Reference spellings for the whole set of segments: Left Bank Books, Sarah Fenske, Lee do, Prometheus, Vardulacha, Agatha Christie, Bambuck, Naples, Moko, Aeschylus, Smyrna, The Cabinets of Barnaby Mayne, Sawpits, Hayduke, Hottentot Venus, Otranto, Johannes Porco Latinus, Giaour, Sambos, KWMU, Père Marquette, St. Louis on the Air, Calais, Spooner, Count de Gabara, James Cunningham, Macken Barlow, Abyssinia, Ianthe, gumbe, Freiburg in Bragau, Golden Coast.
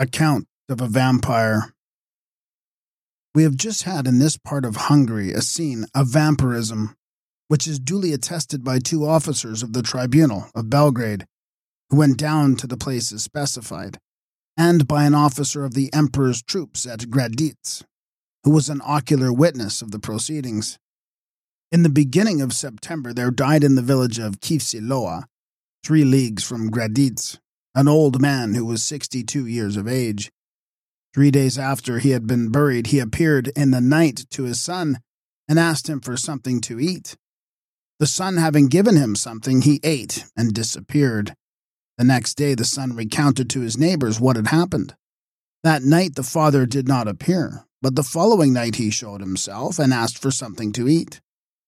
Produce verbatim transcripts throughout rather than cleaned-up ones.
Account of a Vampire. We have just had in this part of Hungary a scene of vampirism, which is duly attested by two officers of the tribunal of Belgrade, who went down to the places specified, and by an officer of the emperor's troops at Graditz, who was an ocular witness of the proceedings. In the beginning of September there died in the village of Kifciloa, three leagues from Graditz, an old man who was sixty-two years of age. Three days after he had been buried, he appeared in the night to his son and asked him for something to eat. The son having given him something, he ate and disappeared. The next day the son recounted to his neighbors what had happened. That night the father did not appear, but the following night he showed himself and asked for something to eat.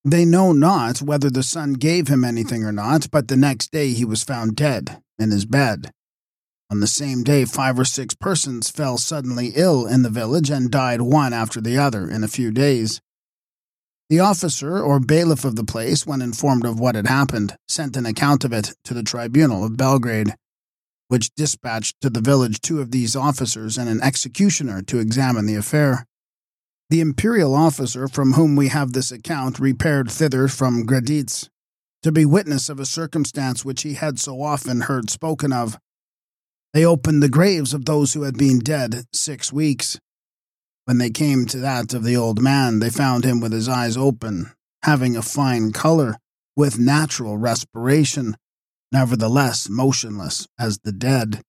They know not whether the son gave him anything or not, but the next day he was found dead in his bed. On the same day five or six persons fell suddenly ill in the village and died one after the other in a few days. The officer or bailiff of the place, when informed of what had happened, sent an account of it to the tribunal of Belgrade, which dispatched to the village two of these officers and an executioner to examine the affair. The imperial officer from whom we have this account repaired thither from Graditz, to be witness of a circumstance which he had so often heard spoken of. They opened the graves of those who had been dead six weeks. When they came to that of the old man, they found him with his eyes open, having a fine color, with natural respiration, nevertheless motionless as the dead,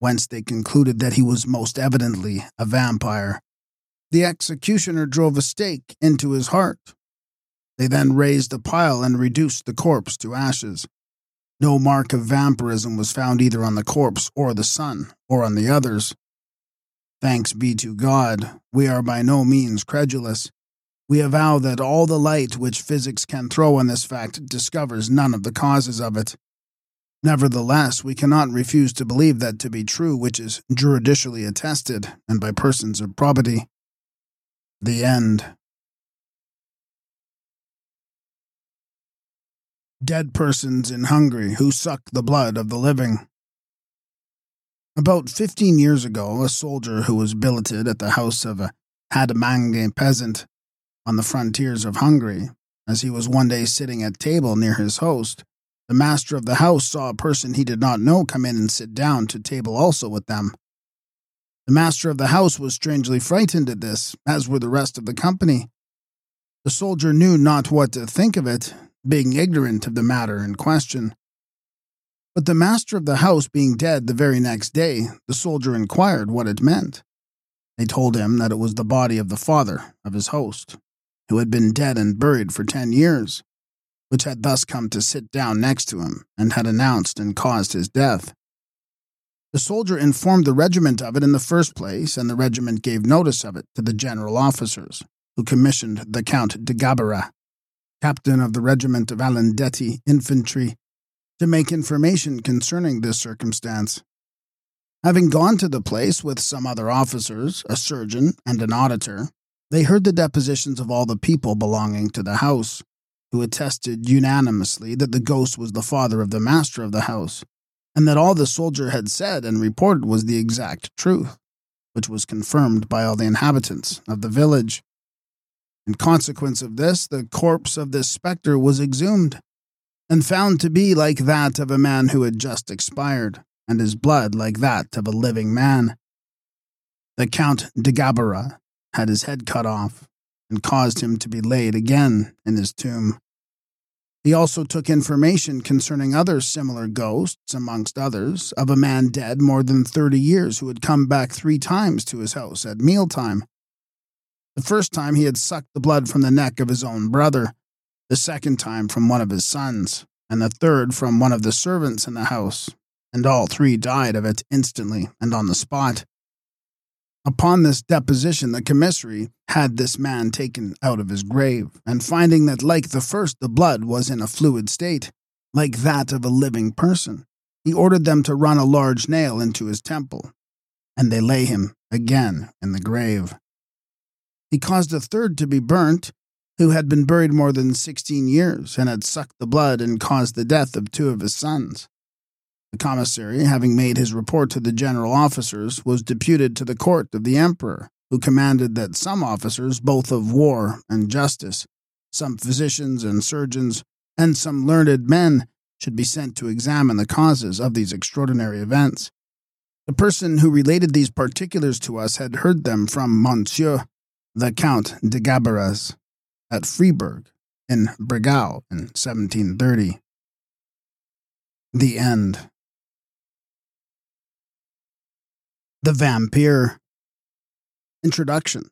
whence they concluded that he was most evidently a vampire. The executioner drove a stake into his heart. They then raised a pile and reduced the corpse to ashes. No mark of vampirism was found either on the corpse or the son, or on the others. Thanks be to God, we are by no means credulous. We avow that all the light which physics can throw on this fact discovers none of the causes of it. Nevertheless, we cannot refuse to believe that to be true which is judicially attested, and by persons of probity. The End. Dead persons in Hungary who suck the blood of the living. About fifteen years ago, a soldier who was billeted at the house of a Hadamangé peasant on the frontiers of Hungary, as he was one day sitting at table near his host, the master of the house saw a person he did not know come in and sit down to table also with them. The master of the house was strangely frightened at this, as were the rest of the company. The soldier knew not what to think of it, being ignorant of the matter in question. But the master of the house being dead the very next day, the soldier inquired what it meant. They told him that it was the body of the father of his host, who had been dead and buried for ten years, which had thus come to sit down next to him, and had announced and caused his death. The soldier informed the regiment of it in the first place, and the regiment gave notice of it to the general officers, who commissioned the Count de Gabara, captain of the regiment of Allendetti infantry, to make information concerning this circumstance. Having gone to the place with some other officers, a surgeon, and an auditor, they heard the depositions of all the people belonging to the house, who attested unanimously that the ghost was the father of the master of the house, and that all the soldier had said and reported was the exact truth, which was confirmed by all the inhabitants of the village. In consequence of this, the corpse of this spectre was exhumed, and found to be like that of a man who had just expired, and his blood like that of a living man. The Count de Gabara had his head cut off, and caused him to be laid again in his tomb. He also took information concerning other similar ghosts, amongst others, of a man dead more than thirty years who had come back three times to his house at mealtime. The first time he had sucked the blood from the neck of his own brother, the second time from one of his sons, and the third from one of the servants in the house, and all three died of it instantly and on the spot. Upon this deposition, the commissary had this man taken out of his grave, and finding that like the first the blood was in a fluid state, like that of a living person, he ordered them to run a large nail into his temple, and they lay him again in the grave. He caused a third to be burnt, who had been buried more than sixteen years, and had sucked the blood and caused the death of two of his sons. The commissary, having made his report to the general officers, was deputed to the court of the emperor, who commanded that some officers, both of war and justice, some physicians and surgeons, and some learned men, should be sent to examine the causes of these extraordinary events. The person who related these particulars to us had heard them from Monsieur, the Count de Gabaras, at Freiburg in Bragau in seventeen thirty. The End. The Vampire. Introduction.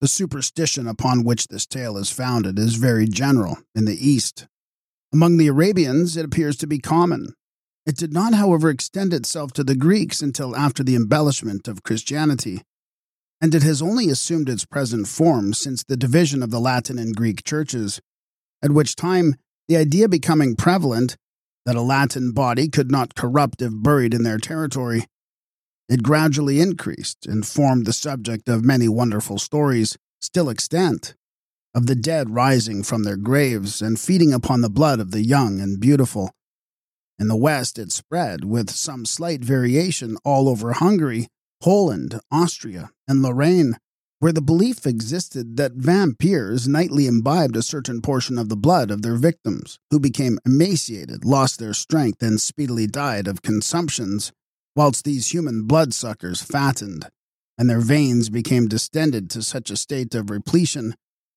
The superstition upon which this tale is founded is very general in the East. Among the Arabians, it appears to be common. It did not, however, extend itself to the Greeks until after the embellishment of Christianity, and it has only assumed its present form since the division of the Latin and Greek churches, at which time the idea becoming prevalent that a Latin body could not corrupt if buried in their territory, it gradually increased and formed the subject of many wonderful stories, still extant, of the dead rising from their graves and feeding upon the blood of the young and beautiful. In the West it spread, with some slight variation, all over Hungary, Poland, Austria, and Lorraine, where the belief existed that vampires nightly imbibed a certain portion of the blood of their victims, who became emaciated, lost their strength, and speedily died of consumptions, whilst these human bloodsuckers fattened, and their veins became distended to such a state of repletion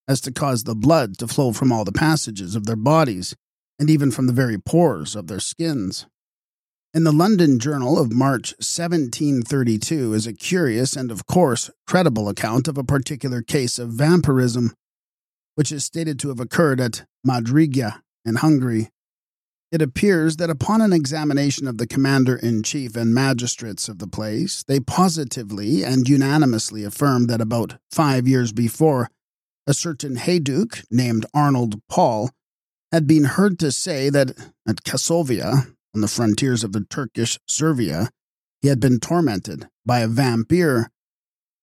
as to cause the blood to flow from all the passages of their bodies, and even from the very pores of their skins. In the London Journal of March seventeen thirty-two is a curious and, of course, credible account of a particular case of vampirism, which is stated to have occurred at Madriga in Hungary. It appears that upon an examination of the commander-in-chief and magistrates of the place, they positively and unanimously affirmed that about five years before, a certain Hayduke named Arnold Paul had been heard to say that at Kasovia, on the frontiers of the Turkish Servia, he had been tormented by a vampire,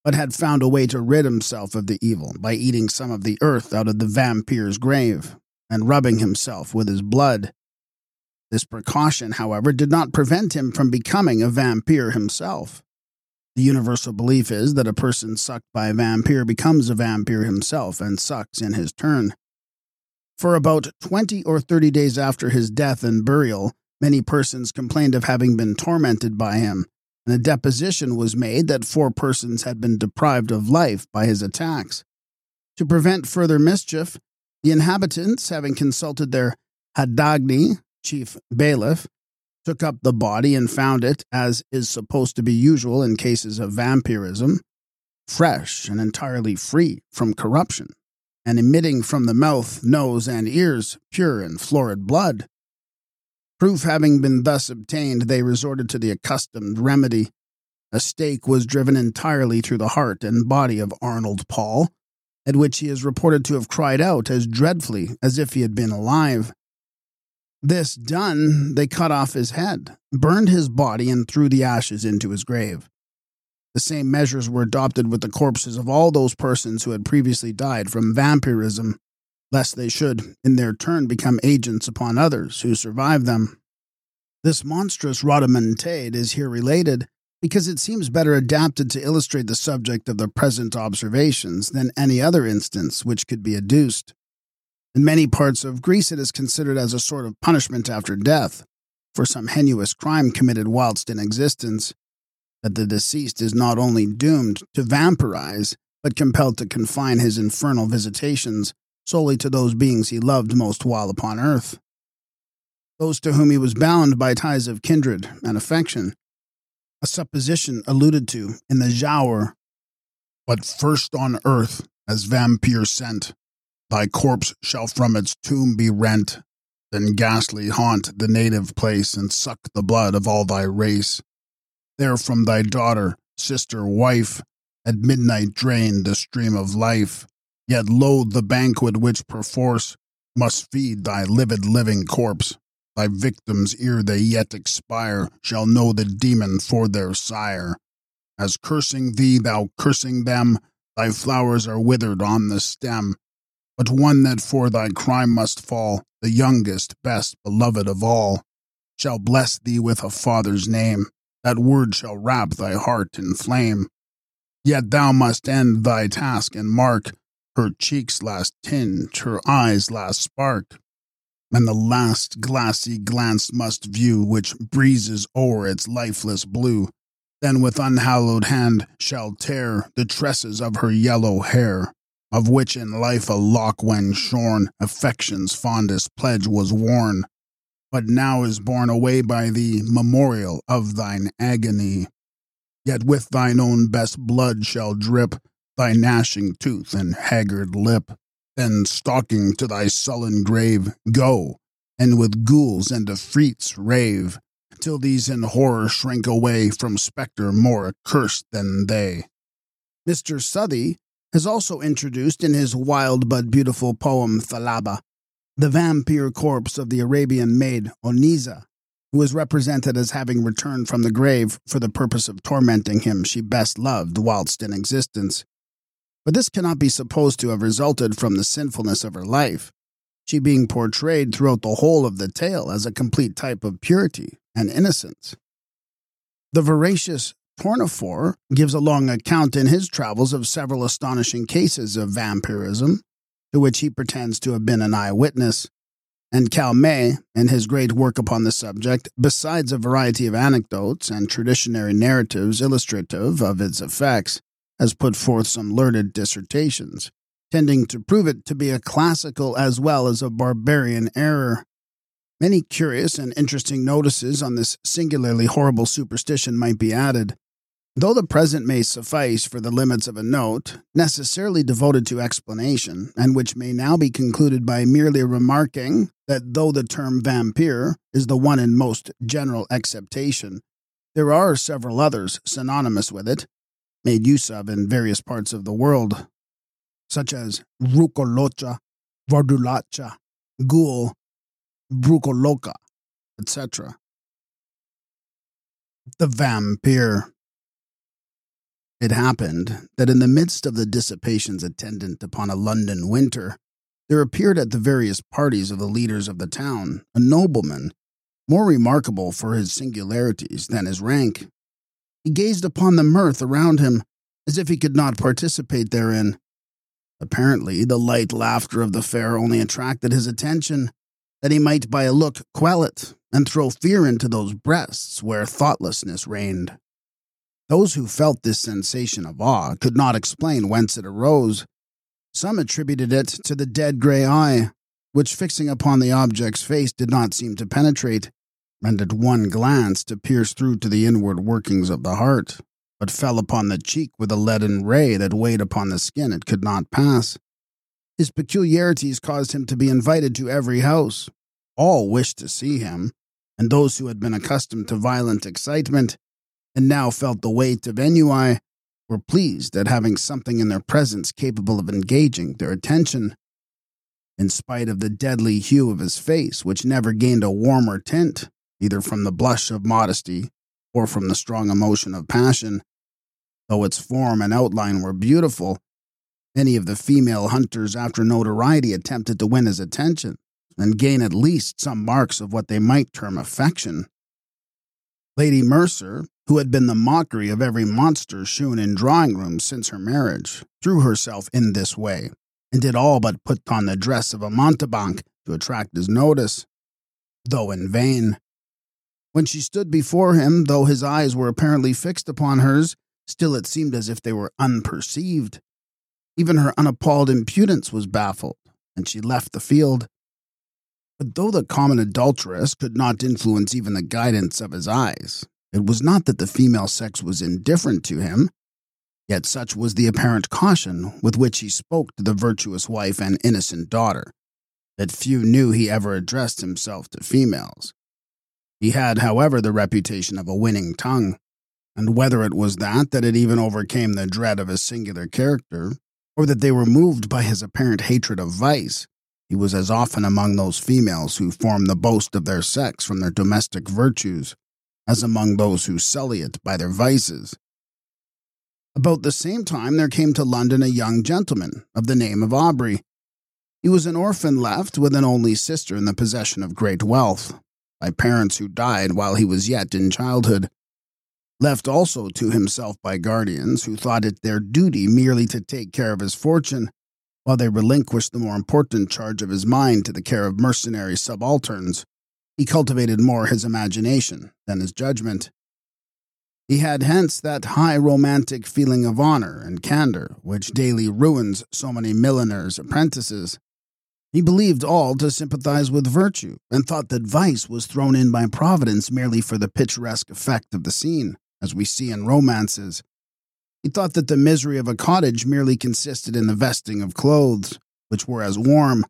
but had found a way to rid himself of the evil by eating some of the earth out of the vampire's grave and rubbing himself with his blood. This precaution, however, did not prevent him from becoming a vampire himself. The universal belief is that a person sucked by a vampire becomes a vampire himself and sucks in his turn. For about twenty or thirty days after his death and burial, many persons complained of having been tormented by him, and a deposition was made that four persons had been deprived of life by his attacks. To prevent further mischief, the inhabitants, having consulted their Hadagni, chief bailiff, took up the body and found it, as is supposed to be usual in cases of vampirism, fresh and entirely free from corruption, and emitting from the mouth, nose, and ears pure and florid blood. Proof having been thus obtained, they resorted to the accustomed remedy. A stake was driven entirely through the heart and body of Arnold Paul, at which he is reported to have cried out as dreadfully as if he had been alive. This done, they cut off his head, burned his body, and threw the ashes into his grave. The same measures were adopted with the corpses of all those persons who had previously died from vampirism, lest they should, in their turn, become agents upon others who survived them. This monstrous rhodomantade is here related, because it seems better adapted to illustrate the subject of the present observations than any other instance which could be adduced. In many parts of Greece it is considered as a sort of punishment after death, for some heinous crime committed whilst in existence, that the deceased is not only doomed to vampirize, but compelled to confine his infernal visitations solely to those beings he loved most while upon earth, those to whom he was bound by ties of kindred and affection, a supposition alluded to in the Giaour. But first on earth, as vampire sent, thy corpse shall from its tomb be rent, then ghastly haunt the native place and suck the blood of all thy race. There from thy daughter, sister, wife, at midnight drain the stream of life, yet loathe the banquet which perforce must feed thy livid living corpse. Thy victims, ere they yet expire, shall know the demon for their sire. As cursing thee, thou cursing them, thy flowers are withered on the stem. But one that for thy crime must fall, the youngest, best beloved of all, shall bless thee with a father's name, that word shall wrap thy heart in flame. Yet thou must end thy task and mark her cheek's last tinge, her eyes' last spark, and the last glassy glance must view which breezes o'er its lifeless blue, then with unhallowed hand shall tear the tresses of her yellow hair, of which in life a lock when shorn, affection's fondest pledge was worn, but now is borne away by thee, memorial of thine agony. Yet with thine own best blood shall drip thy gnashing tooth and haggard lip, then stalking to thy sullen grave, go, and with ghouls and afreets rave, till these in horror shrink away from spectre more accursed than they. Mister Southey has also introduced in his wild but beautiful poem Thalaba the vampire corpse of the Arabian maid Oniza, who is represented as having returned from the grave for the purpose of tormenting him she best loved whilst in existence. But this cannot be supposed to have resulted from the sinfulness of her life, she being portrayed throughout the whole of the tale as a complete type of purity and innocence. The voracious Pornophore gives a long account in his travels of several astonishing cases of vampirism, to which he pretends to have been an eyewitness, and Calmet, in his great work upon the subject, besides a variety of anecdotes and traditionary narratives illustrative of its effects, has put forth some learned dissertations, tending to prove it to be a classical as well as a barbarian error. Many curious and interesting notices on this singularly horrible superstition might be added. Though the present may suffice for the limits of a note, necessarily devoted to explanation, and which may now be concluded by merely remarking that though the term vampire is the one in most general acceptation, there are several others synonymous with it, made use of in various parts of the world, such as rucolocha, vardulacha, ghoul, brucoloca, et cetera. The vampire. It happened that in the midst of the dissipations attendant upon a London winter, there appeared at the various parties of the leaders of the town a nobleman, more remarkable for his singularities than his rank. He gazed upon the mirth around him, as if he could not participate therein. Apparently, the light laughter of the fair only attracted his attention, that he might by a look quell it, and throw fear into those breasts where thoughtlessness reigned. Those who felt this sensation of awe could not explain whence it arose. Some attributed it to the dead grey eye, which fixing upon the object's face did not seem to penetrate, and at one glance to pierce through to the inward workings of the heart, but fell upon the cheek with a leaden ray that weighed upon the skin it could not pass. His peculiarities caused him to be invited to every house. All wished to see him, and those who had been accustomed to violent excitement, and now felt the weight of ennui, were pleased at having something in their presence capable of engaging their attention. In spite of the deadly hue of his face, which never gained a warmer tint, either from the blush of modesty or from the strong emotion of passion. Though its form and outline were beautiful, many of the female hunters after notoriety attempted to win his attention and gain at least some marks of what they might term affection. Lady Mercer, who had been the mockery of every monster shewn in drawing-rooms since her marriage, threw herself in this way, and did all but put on the dress of a mountebank to attract his notice, though in vain. When she stood before him, though his eyes were apparently fixed upon hers, still it seemed as if they were unperceived. Even her unappalled impudence was baffled, and she left the field. But though the common adulteress could not influence even the guidance of his eyes, it was not that the female sex was indifferent to him, yet such was the apparent caution with which he spoke to the virtuous wife and innocent daughter, that few knew he ever addressed himself to females. He had, however, the reputation of a winning tongue, and whether it was that that it even overcame the dread of his singular character, or that they were moved by his apparent hatred of vice, he was as often among those females who form the boast of their sex from their domestic virtues, as among those who sully it by their vices. About the same time there came to London a young gentleman of the name of Aubrey. He was an orphan left with an only sister in the possession of great wealth. by parents who died while he was yet in childhood. Left also to himself by guardians who thought it their duty merely to take care of his fortune, while they relinquished the more important charge of his mind to the care of mercenary subalterns, he cultivated more his imagination than his judgment. He had hence that high romantic feeling of honor and candor which daily ruins so many milliners' apprentices. He believed all to sympathize with virtue, and thought that vice was thrown in by Providence merely for the picturesque effect of the scene, as we see in romances. He thought that the misery of a cottage merely consisted in the vesting of clothes, which were as warm,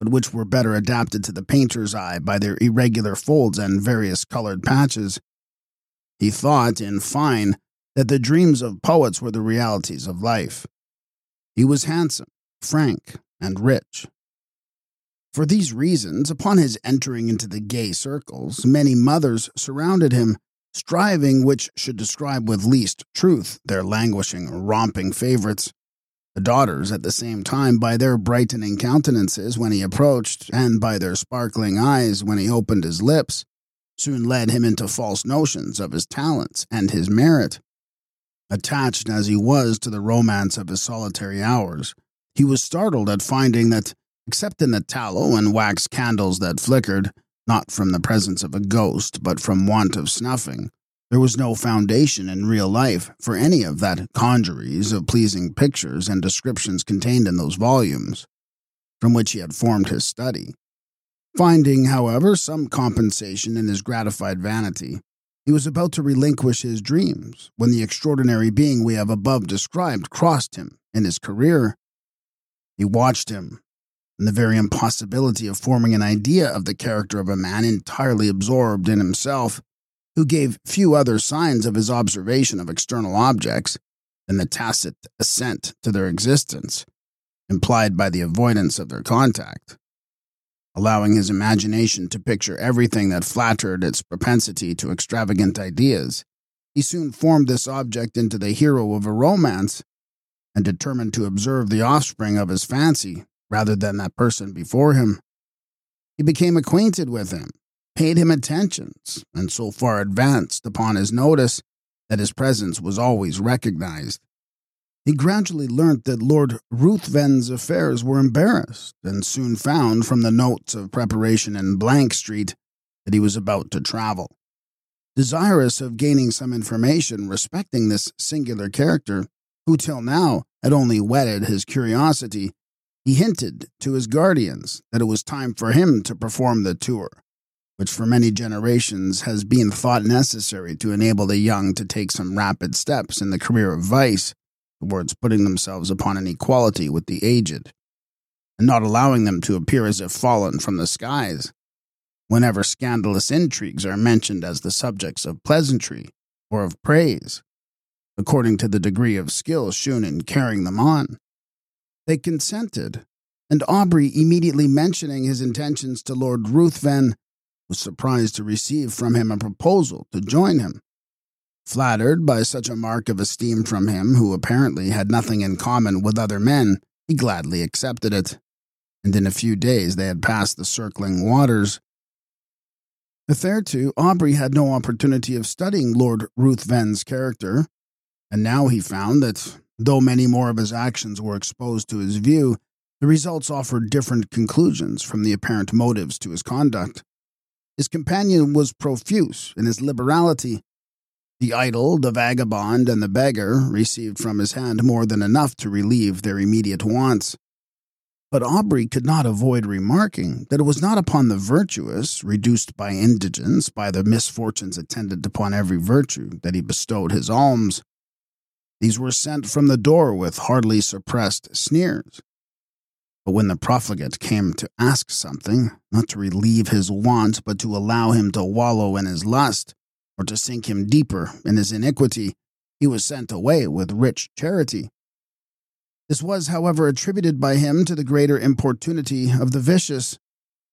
but which were better adapted to the painter's eye by their irregular folds and various colored patches. He thought, in fine, that the dreams of poets were the realities of life. He was handsome, frank, and rich. For these reasons, upon his entering into the gay circles, many mothers surrounded him, striving which should describe with least truth their languishing, romping favorites. The daughters, at the same time, by their brightening countenances when he approached, and by their sparkling eyes when he opened his lips, soon led him into false notions of his talents and his merit. Attached as he was to the romance of his solitary hours, he was startled at finding that, except in the tallow and wax candles that flickered, not from the presence of a ghost, but from want of snuffing, there was no foundation in real life for any of that congeries of pleasing pictures and descriptions contained in those volumes, from which he had formed his study. Finding, however, some compensation in his gratified vanity, he was about to relinquish his dreams, when the extraordinary being we have above described crossed him in his career. He watched him, and the very impossibility of forming an idea of the character of a man entirely absorbed in himself, who gave few other signs of his observation of external objects than the tacit assent to their existence, implied by the avoidance of their contact, allowing his imagination to picture everything that flattered its propensity to extravagant ideas. He soon formed this object into the hero of a romance, and determined to observe the offspring of his fancy rather than that person before him. He became acquainted with him, paid him attentions, and so far advanced upon his notice that his presence was always recognized. He gradually learnt that Lord Ruthven's affairs were embarrassed, and soon found from the notes of preparation in Blank Street that he was about to travel. Desirous of gaining some information respecting this singular character, who till now had only whetted his curiosity, he hinted to his guardians that it was time for him to perform the tour, which for many generations has been thought necessary to enable the young to take some rapid steps in the career of vice, towards putting themselves upon an equality with the aged, and not allowing them to appear as if fallen from the skies, whenever scandalous intrigues are mentioned as the subjects of pleasantry or of praise, according to the degree of skill shewn in carrying them on. They consented, and Aubrey, immediately mentioning his intentions to Lord Ruthven, was surprised to receive from him a proposal to join him. Flattered by such a mark of esteem from him, who apparently had nothing in common with other men, he gladly accepted it, and in a few days they had passed the circling waters. Hitherto, Aubrey had no opportunity of studying Lord Ruthven's character, and now he found that, though many more of his actions were exposed to his view, the results offered different conclusions from the apparent motives to his conduct. His companion was profuse in his liberality. The idle, the vagabond, and the beggar received from his hand more than enough to relieve their immediate wants. But Aubrey could not avoid remarking that it was not upon the virtuous, reduced by indigence, by the misfortunes attendant upon every virtue, that he bestowed his alms. These were sent from the door with hardly suppressed sneers. But when the profligate came to ask something, not to relieve his want, but to allow him to wallow in his lust, or to sink him deeper in his iniquity, he was sent away with rich charity. This was, however, attributed by him to the greater importunity of the vicious,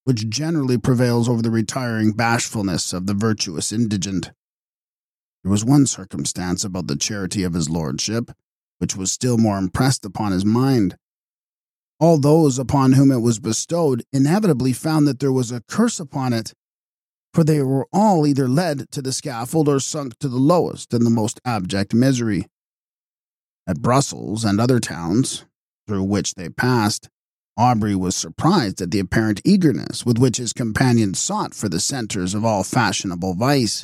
which generally prevails over the retiring bashfulness of the virtuous indigent. There was one circumstance about the charity of his lordship which was still more impressed upon his mind. All those upon whom it was bestowed inevitably found that there was a curse upon it, for they were all either led to the scaffold or sunk to the lowest and the most abject misery. At Brussels and other towns through which they passed, Aubrey was surprised at the apparent eagerness with which his companions sought for the centres of all fashionable vice.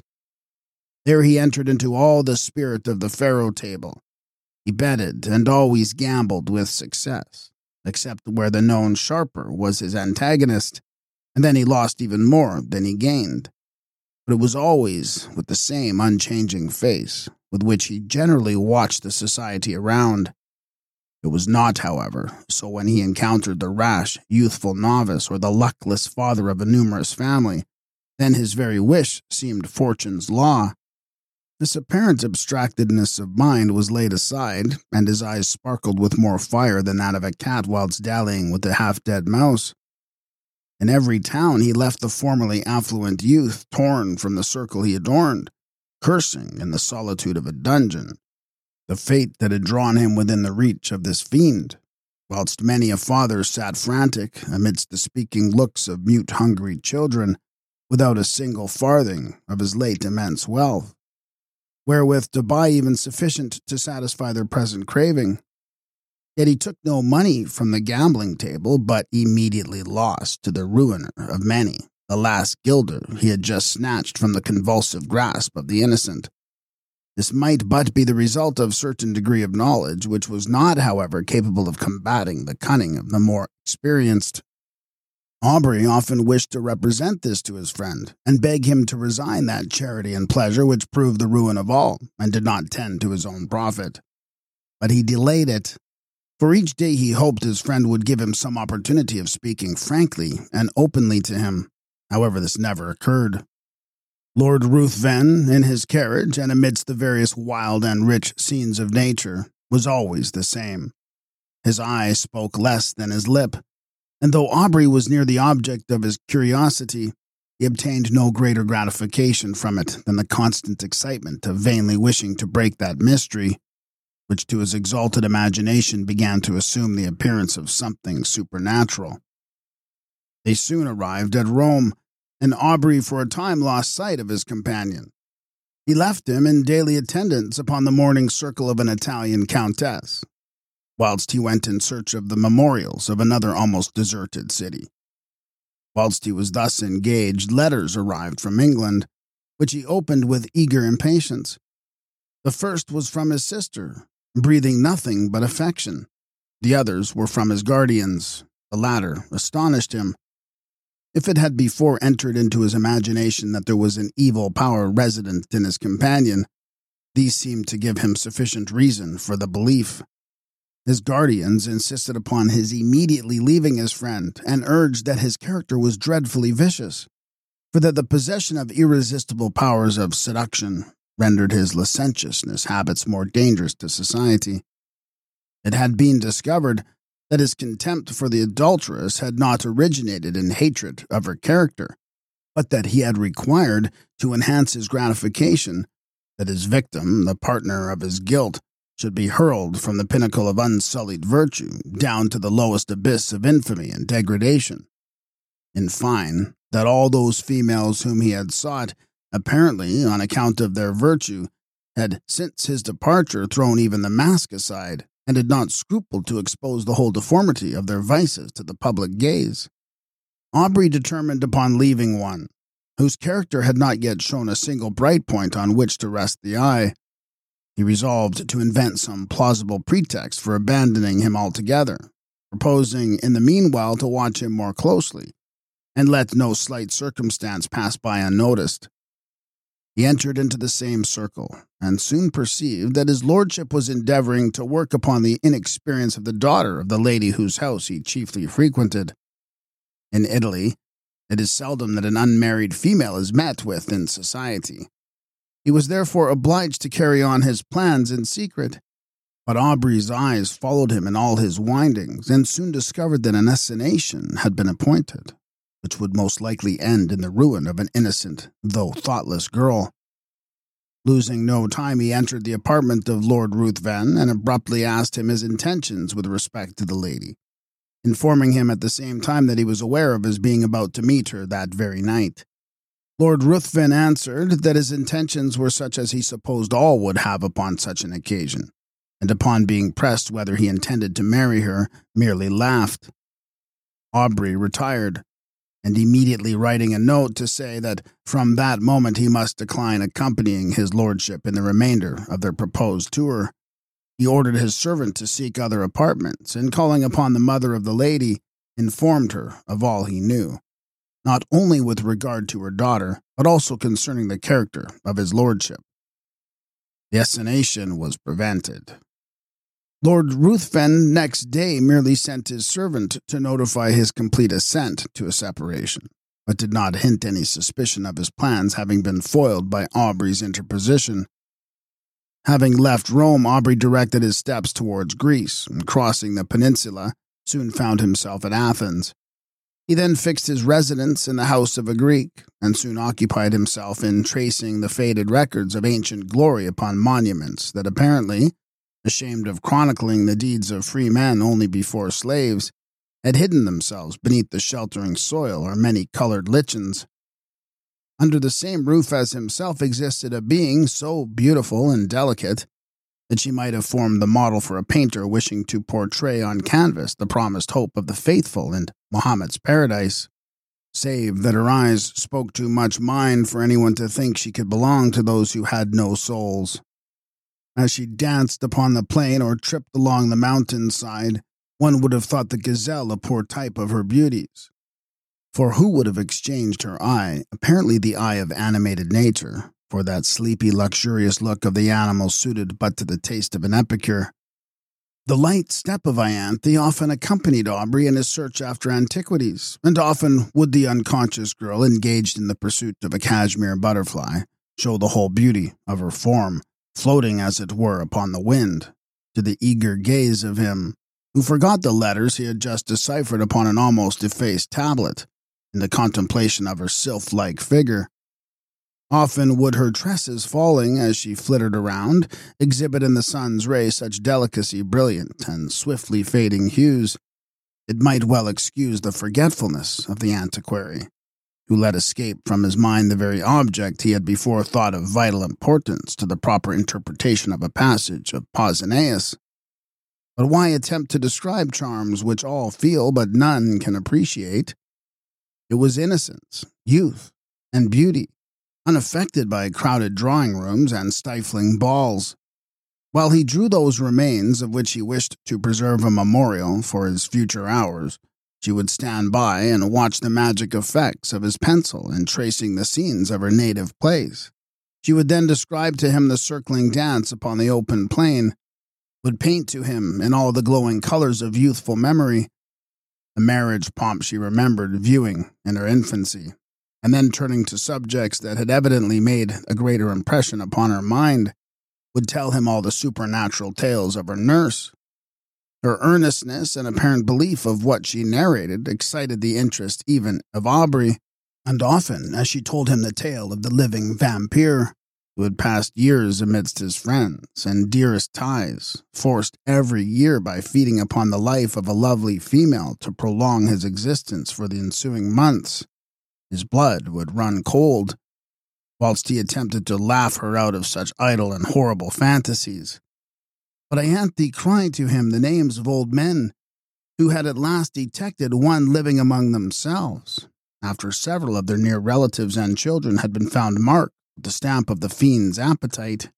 There he entered into all the spirit of the faro table. He betted and always gambled with success, except where the known sharper was his antagonist, and then he lost even more than he gained. But it was always with the same unchanging face with which he generally watched the society around. It was not, however, so when he encountered the rash, youthful novice or the luckless father of a numerous family. Then his very wish seemed fortune's law. This apparent abstractedness of mind was laid aside, and his eyes sparkled with more fire than that of a cat whilst dallying with a half-dead mouse. In every town he left the formerly affluent youth torn from the circle he adorned, cursing in the solitude of a dungeon the fate that had drawn him within the reach of this fiend, whilst many a father sat frantic amidst the speaking looks of mute hungry children, without a single farthing of his late immense wealth, wherewith to buy even sufficient to satisfy their present craving. Yet he took no money from the gambling table, but immediately lost to the ruiner of many the last guilder he had just snatched from the convulsive grasp of the innocent. This might but be the result of certain degree of knowledge, which was not, however, capable of combating the cunning of the more experienced. Aubrey often wished to represent this to his friend, and beg him to resign that charity and pleasure which proved the ruin of all, and did not tend to his own profit. But he delayed it, for each day he hoped his friend would give him some opportunity of speaking frankly and openly to him. However, this never occurred. Lord Ruthven, in his carriage and amidst the various wild and rich scenes of nature, was always the same. His eye spoke less than his lip, and though Aubrey was near the object of his curiosity, he obtained no greater gratification from it than the constant excitement of vainly wishing to break that mystery, which to his exalted imagination began to assume the appearance of something supernatural. They soon arrived at Rome, and Aubrey for a time lost sight of his companion. He left him in daily attendance upon the morning circle of an Italian countess, whilst he went in search of the memorials of another almost deserted city. Whilst he was thus engaged, letters arrived from England, which he opened with eager impatience. The first was from his sister, breathing nothing but affection. The others were from his guardians. The latter astonished him. If it had before entered into his imagination that there was an evil power resident in his companion, these seemed to give him sufficient reason for the belief. His guardians insisted upon his immediately leaving his friend and urged that his character was dreadfully vicious, for that the possession of irresistible powers of seduction rendered his licentiousness habits more dangerous to society. It had been discovered that his contempt for the adulteress had not originated in hatred of her character, but that he had required, to enhance his gratification, that his victim, the partner of his guilt, should be hurled from the pinnacle of unsullied virtue down to the lowest abyss of infamy and degradation. In fine, that all those females whom he had sought, apparently on account of their virtue, had since his departure thrown even the mask aside, and did not scruple to expose the whole deformity of their vices to the public gaze. Aubrey determined upon leaving one, whose character had not yet shown a single bright point on which to rest the eye. He resolved to invent some plausible pretext for abandoning him altogether, proposing in the meanwhile to watch him more closely, and let no slight circumstance pass by unnoticed. He entered into the same circle, and soon perceived that his lordship was endeavouring to work upon the inexperience of the daughter of the lady whose house he chiefly frequented. In Italy, it is seldom that an unmarried female is met with in society. He was therefore obliged to carry on his plans in secret, but Aubrey's eyes followed him in all his windings, and soon discovered that an assignation had been appointed, which would most likely end in the ruin of an innocent, though thoughtless girl. Losing no time, he entered the apartment of Lord Ruthven and abruptly asked him his intentions with respect to the lady, informing him at the same time that he was aware of his being about to meet her that very night. Lord Ruthven answered that his intentions were such as he supposed all would have upon such an occasion, and upon being pressed whether he intended to marry her, merely laughed. Aubrey retired, and immediately writing a note to say that from that moment he must decline accompanying his lordship in the remainder of their proposed tour, he ordered his servant to seek other apartments, and calling upon the mother of the lady, informed her of all he knew, not only with regard to her daughter, but also concerning the character of his lordship. The assignation was prevented. Lord Ruthven next day merely sent his servant to notify his complete assent to a separation, but did not hint any suspicion of his plans having been foiled by Aubrey's interposition. Having left Rome, Aubrey directed his steps towards Greece, and crossing the peninsula, soon found himself at Athens. He then fixed his residence in the house of a Greek, and soon occupied himself in tracing the faded records of ancient glory upon monuments that apparently, ashamed of chronicling the deeds of free men only before slaves, had hidden themselves beneath the sheltering soil or many-colored lichens. Under the same roof as himself existed a being so beautiful and delicate that she might have formed the model for a painter wishing to portray on canvas the promised hope of the faithful and Mohammed's paradise, save that her eyes spoke too much mind for anyone to think she could belong to those who had no souls. As she danced upon the plain or tripped along the mountainside, one would have thought the gazelle a poor type of her beauties. For who would have exchanged her eye, apparently the eye of animated nature, for that sleepy, luxurious look of the animal suited but to the taste of an epicure? The light step of Ianthe often accompanied Aubrey in his search after antiquities, and often would the unconscious girl, engaged in the pursuit of a cashmere butterfly, show the whole beauty of her form, floating as it were upon the wind, to the eager gaze of him, who forgot the letters he had just deciphered upon an almost effaced tablet, in the contemplation of her sylph-like figure. Often would her tresses falling as she flitted around, exhibit in the sun's rays such delicacy brilliant and swiftly fading hues, it might well excuse the forgetfulness of the antiquary, who let escape from his mind the very object he had before thought of vital importance to the proper interpretation of a passage of Pausanias. But why attempt to describe charms which all feel but none can appreciate? It was innocence, youth, and beauty, unaffected by crowded drawing rooms and stifling balls. While he drew those remains of which he wished to preserve a memorial for his future hours, she would stand by and watch the magic effects of his pencil in tracing the scenes of her native place. She would then describe to him the circling dance upon the open plain, would paint to him in all the glowing colors of youthful memory the marriage pomp she remembered viewing in her infancy, and then turning to subjects that had evidently made a greater impression upon her mind, would tell him all the supernatural tales of her nurse. Her earnestness and apparent belief of what she narrated excited the interest even of Aubrey, and often, as she told him the tale of the living vampire, who had passed years amidst his friends and dearest ties, forced every year by feeding upon the life of a lovely female to prolong his existence for the ensuing months, his blood would run cold, whilst he attempted to laugh her out of such idle and horrible fantasies. But Ianthe cried to him the names of old men, who had at last detected one living among themselves, after several of their near relatives and children had been found marked the stamp of the fiend's appetite,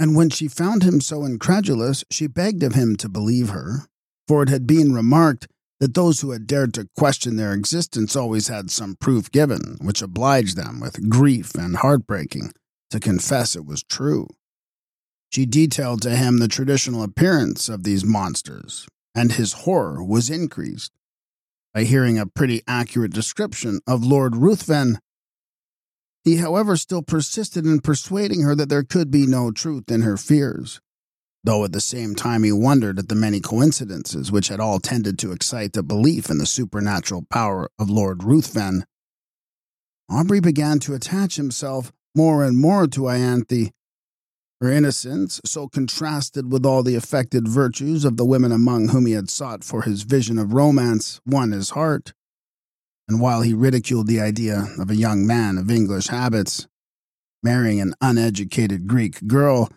and when she found him so incredulous, she begged of him to believe her, for it had been remarked that those who had dared to question their existence always had some proof given, which obliged them, with grief and heartbreaking, to confess it was true. She detailed to him the traditional appearance of these monsters, and his horror was increased by hearing a pretty accurate description of Lord Ruthven. He, however, still persisted in persuading her that there could be no truth in her fears, though at the same time he wondered at the many coincidences which had all tended to excite the belief in the supernatural power of Lord Ruthven. Aubrey began to attach himself more and more to Ianthe. Her innocence, so contrasted with all the affected virtues of the women among whom he had sought for his vision of romance, won his heart. and while he ridiculed the idea of a young man of English habits marrying an uneducated Greek girl,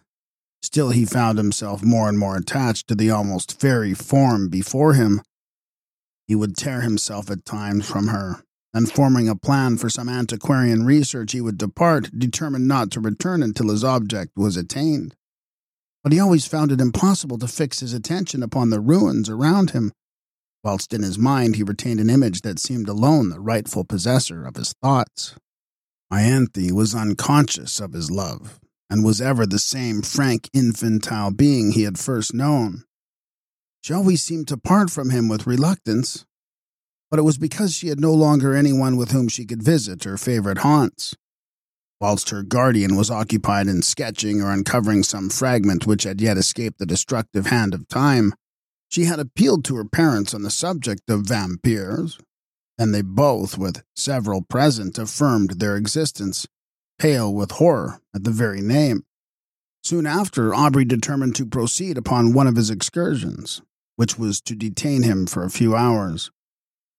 still he found himself more and more attached to the almost fairy form before him. He would tear himself at times from her, and forming a plan for some antiquarian research he would depart, determined not to return until his object was attained. But he always found it impossible to fix his attention upon the ruins around him, whilst in his mind he retained an image that seemed alone the rightful possessor of his thoughts. Ianthe was unconscious of his love, and was ever the same frank infantile being he had first known. She always seemed to part from him with reluctance, but it was because she had no longer anyone with whom she could visit her favorite haunts, whilst her guardian was occupied in sketching or uncovering some fragment which had yet escaped the destructive hand of time. She had appealed to her parents on the subject of vampires, and they both, with several present, affirmed their existence, pale with horror at the very name. Soon after, Aubrey determined to proceed upon one of his excursions, which was to detain him for a few hours.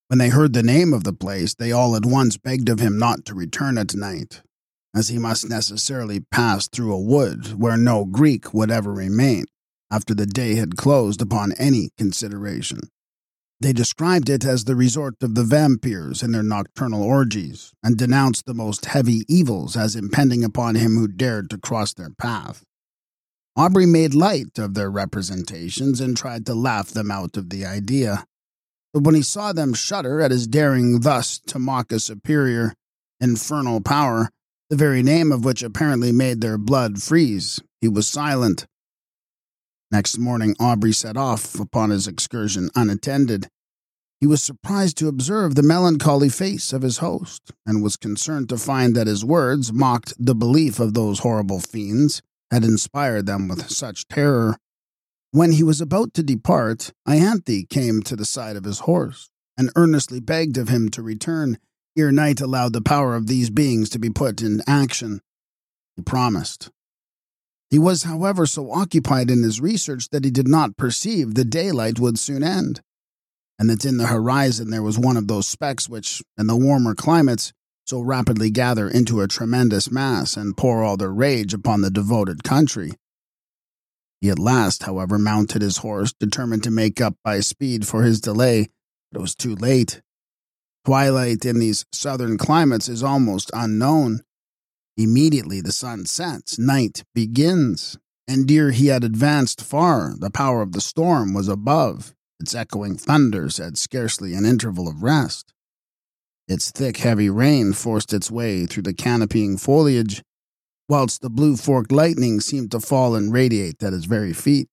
When they heard the name of the place, they all at once begged of him not to return at night, as he must necessarily pass through a wood where no Greek would ever remain, after the day had closed upon any consideration. They described it as the resort of the vampires in their nocturnal orgies, and denounced the most heavy evils as impending upon him who dared to cross their path. Aubrey made light of their representations and tried to laugh them out of the idea, but when he saw them shudder at his daring thus to mock a superior, infernal power, the very name of which apparently made their blood freeze, he was silent. Next morning, Aubrey set off upon his excursion unattended. He was surprised to observe the melancholy face of his host, and was concerned to find that his words mocked the belief of those horrible fiends, had inspired them with such terror. When he was about to depart, Ianthe came to the side of his horse, and earnestly begged of him to return, ere night allowed the power of these beings to be put in action. He promised. He was, however, so occupied in his research that he did not perceive the daylight would soon end, and that in the horizon there was one of those specks which, in the warmer climates, so rapidly gather into a tremendous mass and pour all their rage upon the devoted country. He at last, however, mounted his horse, determined to make up by speed for his delay, but it was too late. Twilight in these southern climates is almost unknown. Immediately the sun sets, night begins, and ere he had advanced far, the power of the storm was above. Its echoing thunders had scarcely an interval of rest. Its thick, heavy rain forced its way through the canopying foliage, whilst the blue-forked lightning seemed to fall and radiate at his very feet.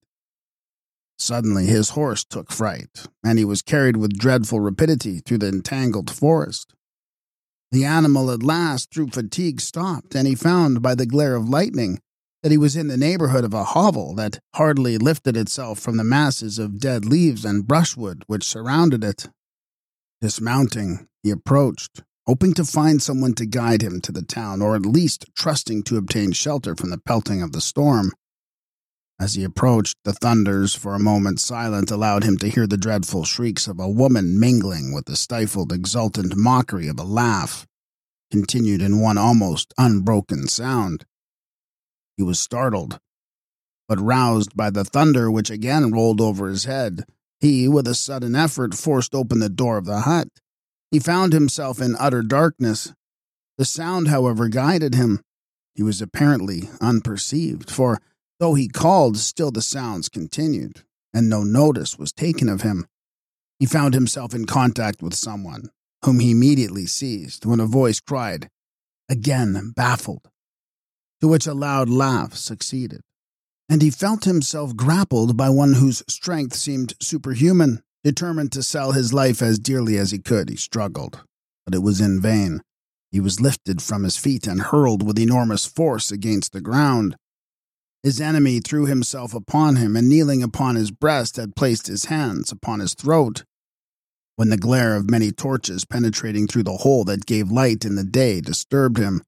Suddenly his horse took fright, and he was carried with dreadful rapidity through the entangled forest. The animal at last, through fatigue, stopped, and he found, by the glare of lightning, that he was in the neighborhood of a hovel that hardly lifted itself from the masses of dead leaves and brushwood which surrounded it. Dismounting, he approached, hoping to find someone to guide him to the town, or at least trusting to obtain shelter from the pelting of the storm. As he approached, the thunders, for a moment silent, allowed him to hear the dreadful shrieks of a woman mingling with the stifled, exultant mockery of a laugh, continued in one almost unbroken sound. He was startled, but roused by the thunder which again rolled over his head, he, with a sudden effort, forced open the door of the hut. He found himself in utter darkness. The sound, however, guided him. He was apparently unperceived, for though he called, still the sounds continued, and no notice was taken of him. He found himself in contact with someone, whom he immediately seized, when a voice cried, again baffled, to which a loud laugh succeeded, and he felt himself grappled by one whose strength seemed superhuman. Determined to sell his life as dearly as he could, he struggled, but it was in vain. He was lifted from his feet and hurled with enormous force against the ground. His enemy threw himself upon him, and kneeling upon his breast had placed his hands upon his throat. When the glare of many torches penetrating through the hole that gave light in the day disturbed him,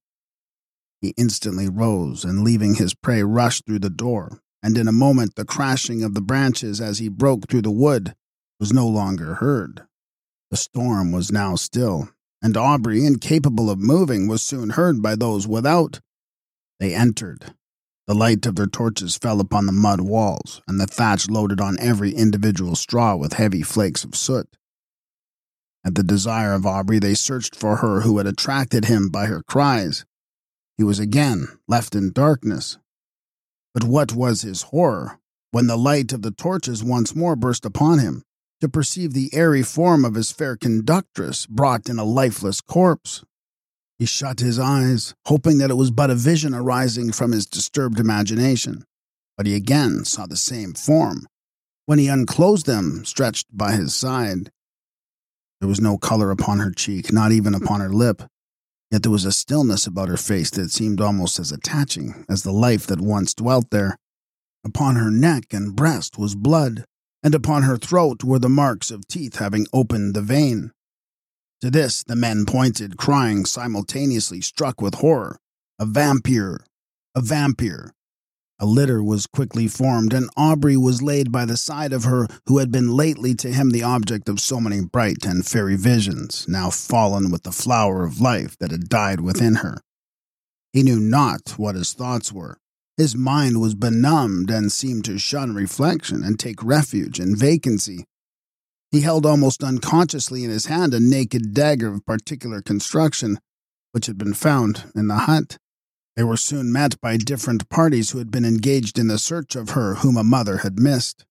he instantly rose, and leaving his prey rushed through the door, and in a moment the crashing of the branches as he broke through the wood was no longer heard. The storm was now still, and Aubrey, incapable of moving, was soon heard by those without. They entered. The light of their torches fell upon the mud walls, and the thatch loaded on every individual straw with heavy flakes of soot. At the desire of Aubrey, they searched for her who had attracted him by her cries. He was again left in darkness. But what was his horror, when the light of the torches once more burst upon him, to perceive the airy form of his fair conductress brought in a lifeless corpse. He shut his eyes, hoping that it was but a vision arising from his disturbed imagination. But he again saw the same form, when he unclosed them, stretched by his side. There was no color upon her cheek, not even upon her lip. Yet there was a stillness about her face that seemed almost as attaching as the life that once dwelt there. Upon her neck and breast was blood, and upon her throat were the marks of teeth having opened the vein. To this the men pointed, crying simultaneously, struck with horror, "A vampire! A vampire!" A litter was quickly formed, and Aubrey was laid by the side of her who had been lately to him the object of so many bright and fairy visions, now fallen with the flower of life that had died within her. He knew not what his thoughts were. His mind was benumbed and seemed to shun reflection and take refuge in vacancy. He held almost unconsciously in his hand a naked dagger of particular construction, which had been found in the hut. They were soon met by different parties who had been engaged in the search of her whom a mother had missed.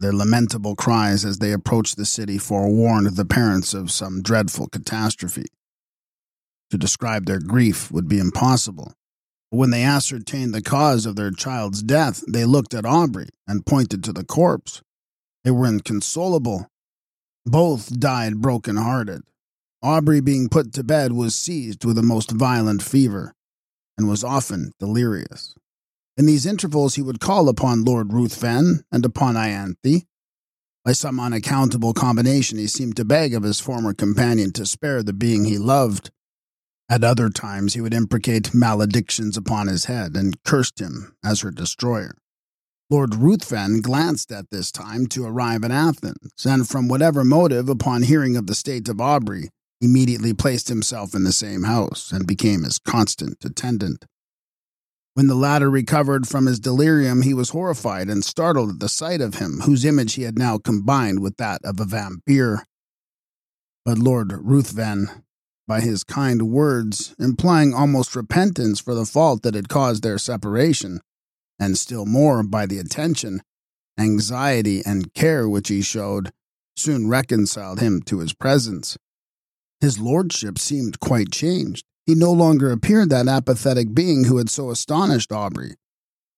Their lamentable cries as they approached the city forewarned the parents of some dreadful catastrophe. To describe their grief would be impossible. But when they ascertained the cause of their child's death, they looked at Aubrey and pointed to the corpse. They were inconsolable. Both died broken-hearted. Aubrey, being put to bed, was seized with a most violent fever, and was often delirious. In these intervals he would call upon Lord Ruthven and upon Ianthe. By some unaccountable combination he seemed to beg of his former companion to spare the being he loved. At other times he would imprecate maledictions upon his head, and cursed him as her destroyer. Lord Ruthven glanced at this time to arrive at Athens, and from whatever motive, upon hearing of the state of Aubrey, immediately placed himself in the same house, and became his constant attendant. When the latter recovered from his delirium, he was horrified and startled at the sight of him, whose image he had now combined with that of a vampire. But Lord Ruthven, by his kind words, implying almost repentance for the fault that had caused their separation, and still more by the attention, anxiety, and care which he showed, soon reconciled him to his presence. His lordship seemed quite changed. He no longer appeared that apathetic being who had so astonished Aubrey.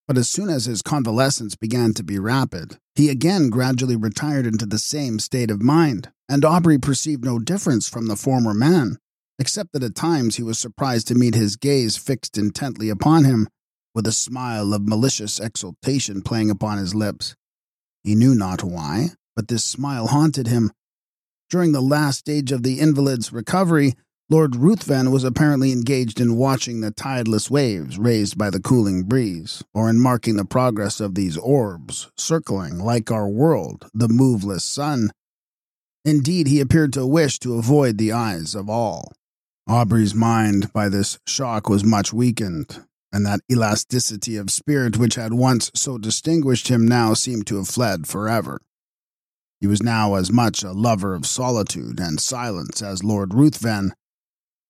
But as soon as his convalescence began to be rapid, he again gradually retired into the same state of mind, and Aubrey perceived no difference from the former man, except that at times he was surprised to meet his gaze fixed intently upon him, with a smile of malicious exultation playing upon his lips. He knew not why, but this smile haunted him. During the last stage of the invalid's recovery, Lord Ruthven was apparently engaged in watching the tideless waves raised by the cooling breeze, or in marking the progress of these orbs, circling, like our world, the moveless sun. Indeed, he appeared to wish to avoid the eyes of all. Aubrey's mind, by this shock, was much weakened, and that elasticity of spirit which had once so distinguished him now seemed to have fled forever. He was now as much a lover of solitude and silence as Lord Ruthven,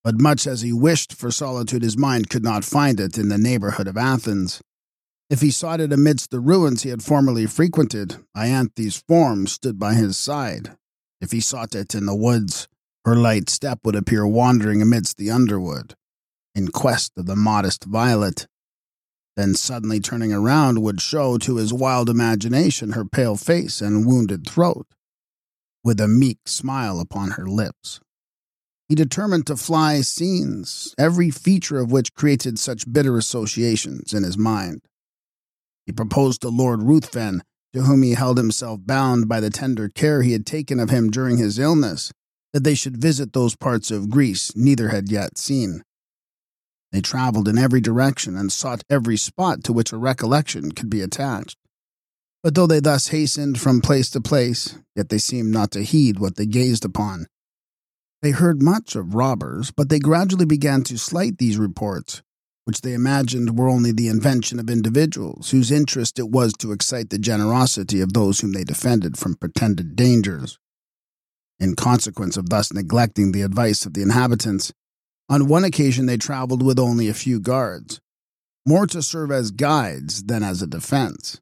but much as he wished for solitude, his mind could not find it in the neighborhood of Athens. If he sought it amidst the ruins he had formerly frequented, Ianthe's form stood by his side. If he sought it in the woods, her light step would appear wandering amidst the underwood, in quest of the modest violet. Then suddenly turning around would show to his wild imagination her pale face and wounded throat, with a meek smile upon her lips. He determined to fly scenes, every feature of which created such bitter associations in his mind. He proposed to Lord Ruthven, to whom he held himself bound by the tender care he had taken of him during his illness, that they should visit those parts of Greece neither had yet seen. They traveled in every direction and sought every spot to which a recollection could be attached. But though they thus hastened from place to place, yet they seemed not to heed what they gazed upon. They heard much of robbers, but they gradually began to slight these reports, which they imagined were only the invention of individuals whose interest it was to excite the generosity of those whom they defended from pretended dangers. In consequence of thus neglecting the advice of the inhabitants, on one occasion they traveled with only a few guards, more to serve as guides than as a defense.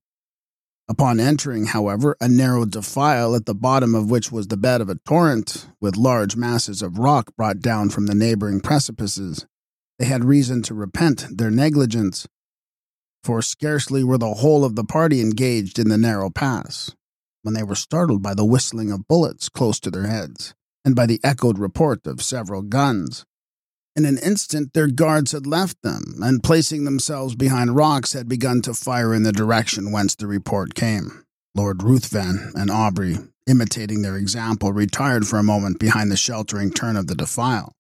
Upon entering, however, a narrow defile at the bottom of which was the bed of a torrent, with large masses of rock brought down from the neighboring precipices, they had reason to repent their negligence, for scarcely were the whole of the party engaged in the narrow pass, when they were startled by the whistling of bullets close to their heads, and by the echoed report of several guns. In an instant their guards had left them, and placing themselves behind rocks had begun to fire in the direction whence the report came. Lord Ruthven and Aubrey, imitating their example, retired for a moment behind the sheltering turn of the defile.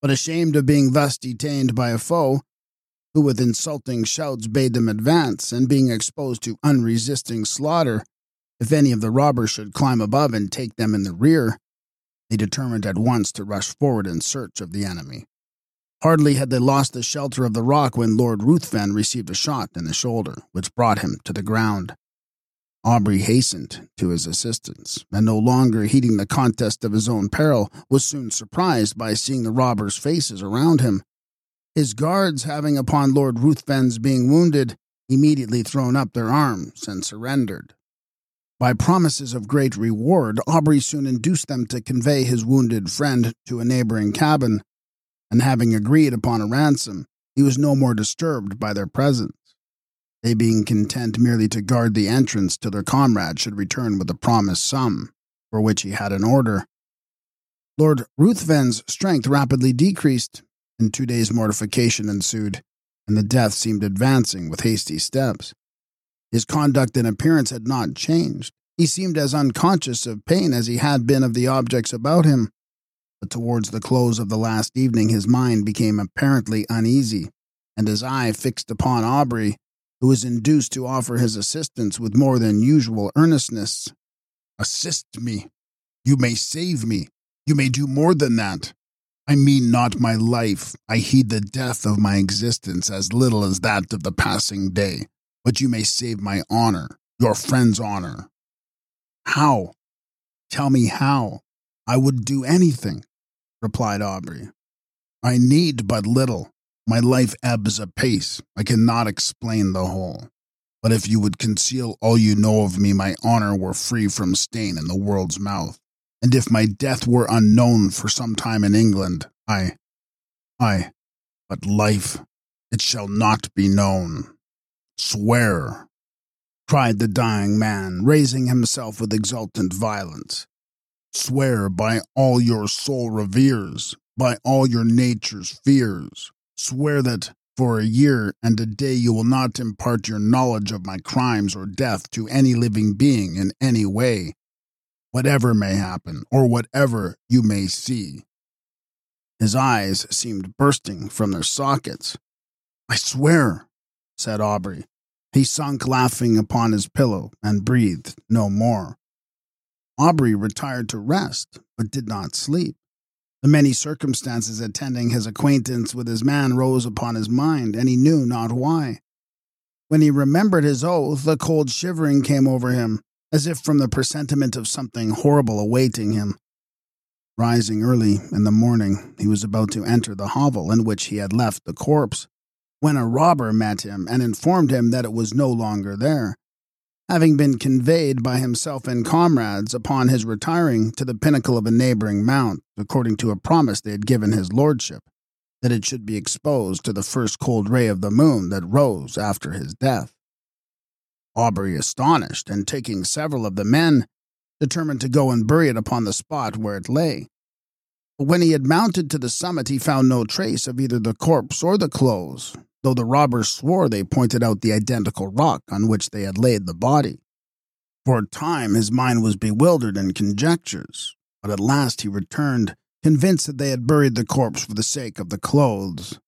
But ashamed of being thus detained by a foe, who with insulting shouts bade them advance, and being exposed to unresisting slaughter, if any of the robbers should climb above and take them in the rear, they determined at once to rush forward in search of the enemy. Hardly had they lost the shelter of the rock when Lord Ruthven received a shot in the shoulder, which brought him to the ground. Aubrey hastened to his assistance, and no longer heeding the contest of his own peril, was soon surprised by seeing the robbers' faces around him. His guards, having upon Lord Ruthven's being wounded, immediately thrown up their arms and surrendered. By promises of great reward, Aubrey soon induced them to convey his wounded friend to a neighboring cabin, and having agreed upon a ransom, he was no more disturbed by their presence, they being content merely to guard the entrance till their comrade should return with the promised sum, for which he had an order. Lord Ruthven's strength rapidly decreased, and two days' mortification ensued, and the death seemed advancing with hasty steps. His conduct and appearance had not changed. He seemed as unconscious of pain as he had been of the objects about him, but towards the close of the last evening his mind became apparently uneasy, and his eye fixed upon Aubrey, who was induced to offer his assistance with more than usual earnestness. "Assist me. You may save me. You may do more than that. I mean not my life. I heed the death of my existence as little as that of the passing day. But you may save my honor, your friend's honor." "How? Tell me how. I would do anything," replied Aubrey. "I need but little. My life ebbs apace. I cannot explain the whole. But if you would conceal all you know of me, my honor were free from stain in the world's mouth. And if my death were unknown for some time in England, I, I, but life, it shall not be known. Swear," cried the dying man, raising himself with exultant violence. "Swear by all your soul reveres, by all your nature's fears. Swear that for a year and a day you will not impart your knowledge of my crimes or death to any living being in any way, whatever may happen or whatever you may see." His eyes seemed bursting from their sockets. "I swear," said Aubrey. He sunk laughing upon his pillow and breathed no more. Aubrey retired to rest, but did not sleep. The many circumstances attending his acquaintance with his man rose upon his mind, and he knew not why. When he remembered his oath, a cold shivering came over him, as if from the presentiment of something horrible awaiting him. Rising early in the morning, he was about to enter the hovel in which he had left the corpse, when a robber met him and informed him that it was no longer there, having been conveyed by himself and comrades upon his retiring to the pinnacle of a neighboring mount, according to a promise they had given his lordship, that it should be exposed to the first cold ray of the moon that rose after his death. Aubrey, astonished, and taking several of the men, determined to go and bury it upon the spot where it lay. But when he had mounted to the summit, he found no trace of either the corpse or the clothes, though the robbers swore they pointed out the identical rock on which they had laid the body. For a time his mind was bewildered in conjectures, but at last he returned, convinced that they had buried the corpse for the sake of the clothes.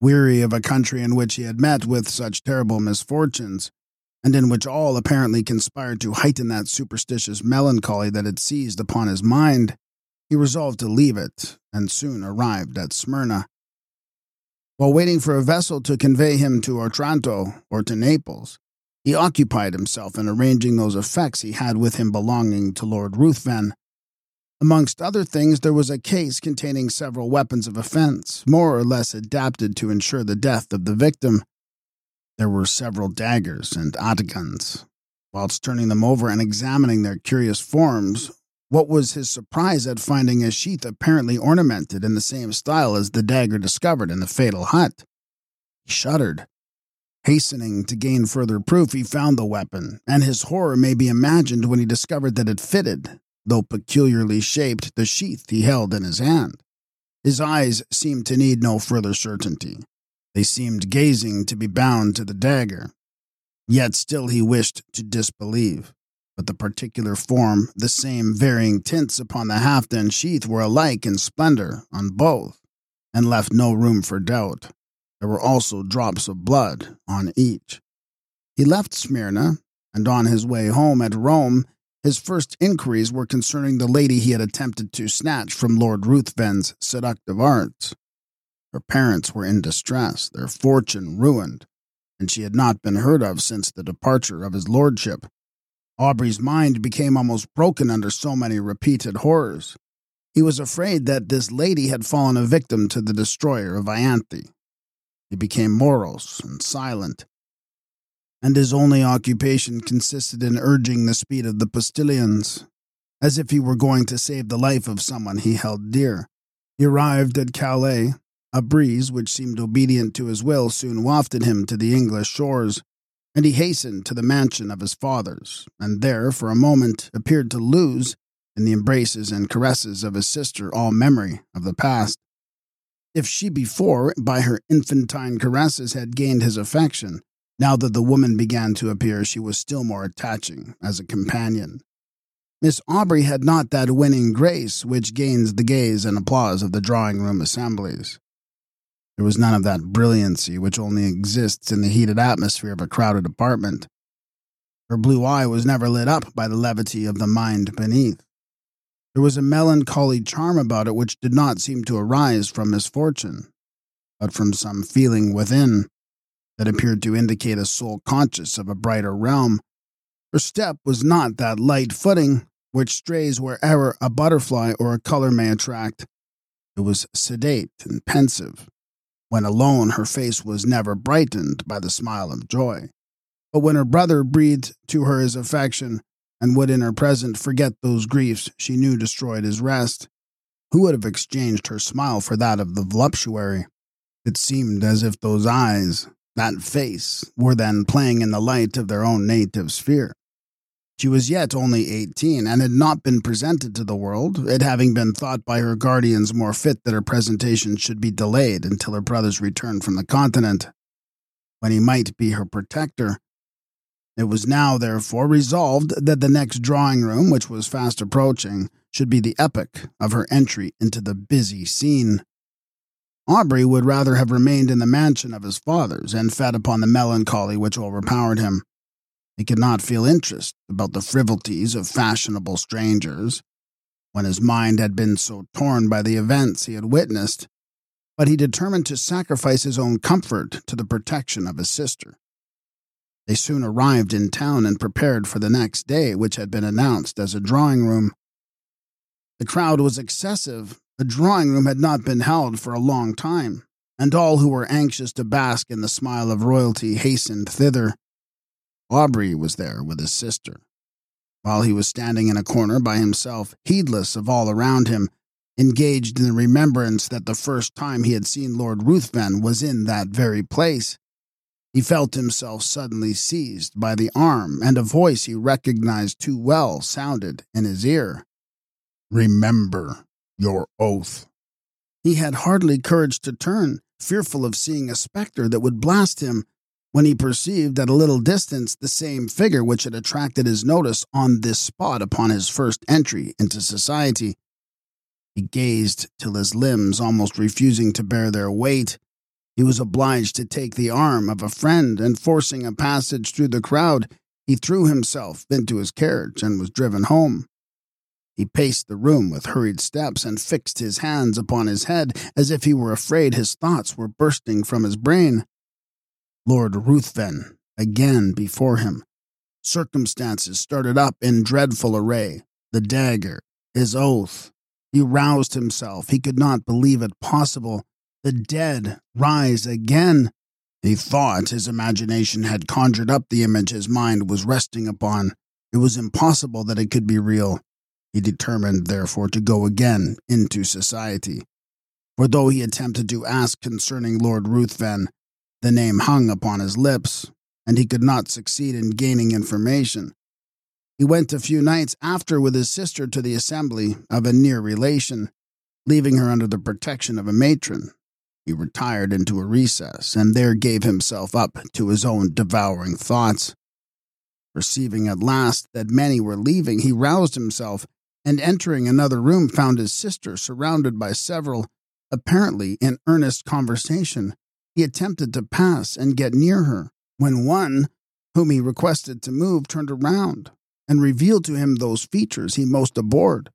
Weary of a country in which he had met with such terrible misfortunes, and in which all apparently conspired to heighten that superstitious melancholy that had seized upon his mind, He resolved to leave it, and soon arrived at Smyrna. While waiting for a vessel to convey him to Otranto or to Naples, he occupied himself in arranging those effects he had with him belonging to Lord Ruthven. Amongst other things, there was a case containing several weapons of offense, more or less adapted to ensure the death of the victim. There were several daggers and atagans. Whilst turning them over and examining their curious forms, what was his surprise at finding a sheath apparently ornamented in the same style as the dagger discovered in the fatal hut? He shuddered. Hastening to gain further proof, he found the weapon, and his horror may be imagined when he discovered that it fitted, though peculiarly shaped, the sheath he held in his hand. His eyes seemed to need no further certainty. They seemed gazing to be bound to the dagger. Yet still he wished to disbelieve. But the particular form, the same varying tints upon the haft and sheath, were alike in splendor on both, and left no room for doubt. There were also drops of blood on each. He left Smyrna, and on his way home at Rome, his first inquiries were concerning the lady he had attempted to snatch from Lord Ruthven's seductive arts. Her parents were in distress, their fortune ruined, and she had not been heard of since the departure of his lordship. Aubrey's mind became almost broken under so many repeated horrors. He was afraid that this lady had fallen a victim to the destroyer of Ianthe. He became morose and silent, and his only occupation consisted in urging the speed of the postilions, as if he were going to save the life of someone he held dear. He arrived at Calais. A breeze, which seemed obedient to his will, soon wafted him to the English shores, and he hastened to the mansion of his fathers, and there, for a moment, appeared to lose, in the embraces and caresses of his sister, all memory of the past. If she before, by her infantine caresses, had gained his affection, now that the woman began to appear, she was still more attaching as a companion. Miss Aubrey had not that winning grace which gains the gaze and applause of the drawing-room assemblies. There was none of that brilliancy which only exists in the heated atmosphere of a crowded apartment. Her blue eye was never lit up by the levity of the mind beneath. There was a melancholy charm about it which did not seem to arise from misfortune, but from some feeling within that appeared to indicate a soul conscious of a brighter realm. Her step was not that light footing which strays wherever a butterfly or a color may attract. It was sedate and pensive. When alone, her face was never brightened by the smile of joy. But when her brother breathed to her his affection, and would in her present forget those griefs she knew destroyed his rest, who would have exchanged her smile for that of the voluptuary? It seemed as if those eyes, that face, were then playing in the light of their own native sphere. She was yet only eighteen, and had not been presented to the world, it having been thought by her guardians more fit that her presentation should be delayed until her brother's return from the continent, when he might be her protector. It was now, therefore, resolved that the next drawing-room, which was fast approaching, should be the epoch of her entry into the busy scene. Aubrey would rather have remained in the mansion of his fathers, and fed upon the melancholy which overpowered him. He could not feel interest about the frivolities of fashionable strangers, when his mind had been so torn by the events he had witnessed, but he determined to sacrifice his own comfort to the protection of his sister. They soon arrived in town and prepared for the next day, which had been announced as a drawing-room. The crowd was excessive. The drawing-room had not been held for a long time, and all who were anxious to bask in the smile of royalty hastened thither. Aubrey was there with his sister. While he was standing in a corner by himself, heedless of all around him, engaged in the remembrance that the first time he had seen Lord Ruthven was in that very place, he felt himself suddenly seized by the arm, and a voice he recognized too well sounded in his ear. "Remember your oath." He had hardly courage to turn, fearful of seeing a spectre that would blast him, when he perceived at a little distance the same figure which had attracted his notice on this spot upon his first entry into society. He gazed till his limbs almost refusing to bear their weight. He was obliged to take the arm of a friend, and forcing a passage through the crowd, he threw himself into his carriage and was driven home. He paced the room with hurried steps and fixed his hands upon his head as if he were afraid his thoughts were bursting from his brain. Lord Ruthven, again before him. Circumstances started up in dreadful array. The dagger, his oath. He roused himself. He could not believe it possible. The dead rise again. He thought his imagination had conjured up the image his mind was resting upon. It was impossible that it could be real. He determined, therefore, to go again into society. For though he attempted to ask concerning Lord Ruthven, the name hung upon his lips, and he could not succeed in gaining information. He went a few nights after with his sister to the assembly of a near relation, leaving her under the protection of a matron. He retired into a recess, and there gave himself up to his own devouring thoughts. Perceiving at last that many were leaving, he roused himself, and entering another room found his sister surrounded by several, apparently in earnest conversation. He attempted to pass and get near her, when one, whom he requested to move, turned around and revealed to him those features he most abhorred.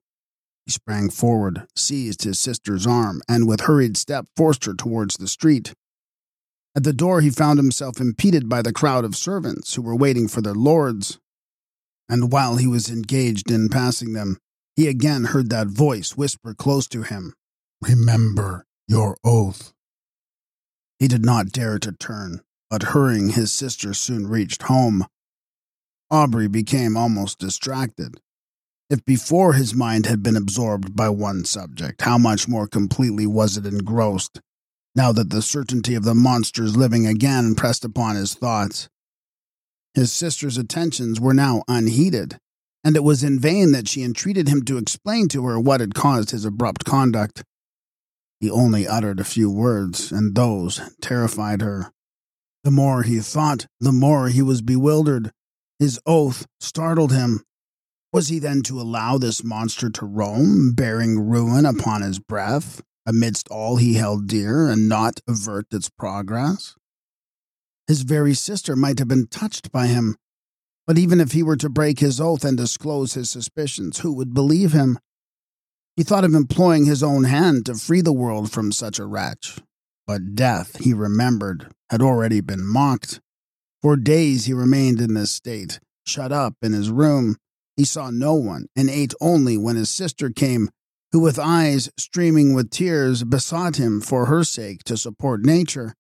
He sprang forward, seized his sister's arm, and with hurried step forced her towards the street. At the door he found himself impeded by the crowd of servants who were waiting for their lords, and while he was engaged in passing them, he again heard that voice whisper close to him, "Remember your oath." He did not dare to turn, but hurrying his sister soon reached home. Aubrey became almost distracted. If before his mind had been absorbed by one subject, how much more completely was it engrossed, now that the certainty of the monsters living again pressed upon his thoughts. His sister's attentions were now unheeded, and it was in vain that she entreated him to explain to her what had caused his abrupt conduct. He only uttered a few words, and those terrified her. The more he thought, the more he was bewildered. His oath startled him. Was he then to allow this monster to roam, bearing ruin upon his breath, amidst all he held dear, and not avert its progress? His very sister might have been touched by him, but even if he were to break his oath and disclose his suspicions, who would believe him? He thought of employing his own hand to free the world from such a wretch, but death, he remembered, had already been mocked. For days he remained in this state, shut up in his room. He saw no one, and ate only when his sister came, who with eyes streaming with tears besought him for her sake to support nature.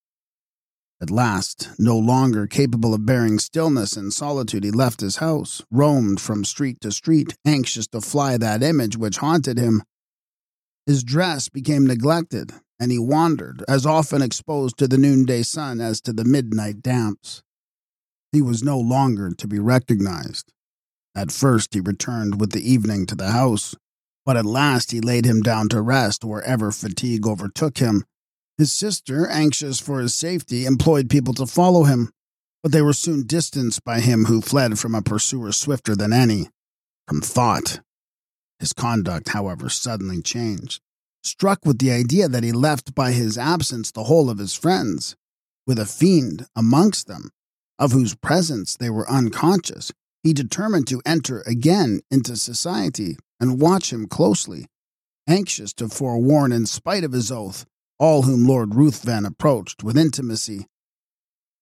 At last, no longer capable of bearing stillness and solitude, he left his house, roamed from street to street, anxious to fly that image which haunted him. His dress became neglected, and he wandered, as often exposed to the noonday sun as to the midnight damps. He was no longer to be recognized. At first he returned with the evening to the house, but at last he laid him down to rest wherever fatigue overtook him. His sister, anxious for his safety, employed people to follow him, but they were soon distanced by him who fled from a pursuer swifter than any, from thought. His conduct, however, suddenly changed. Struck with the idea that he left by his absence the whole of his friends, with a fiend amongst them, of whose presence they were unconscious, he determined to enter again into society and watch him closely, anxious to forewarn, in spite of his oath, all whom Lord Ruthven approached with intimacy.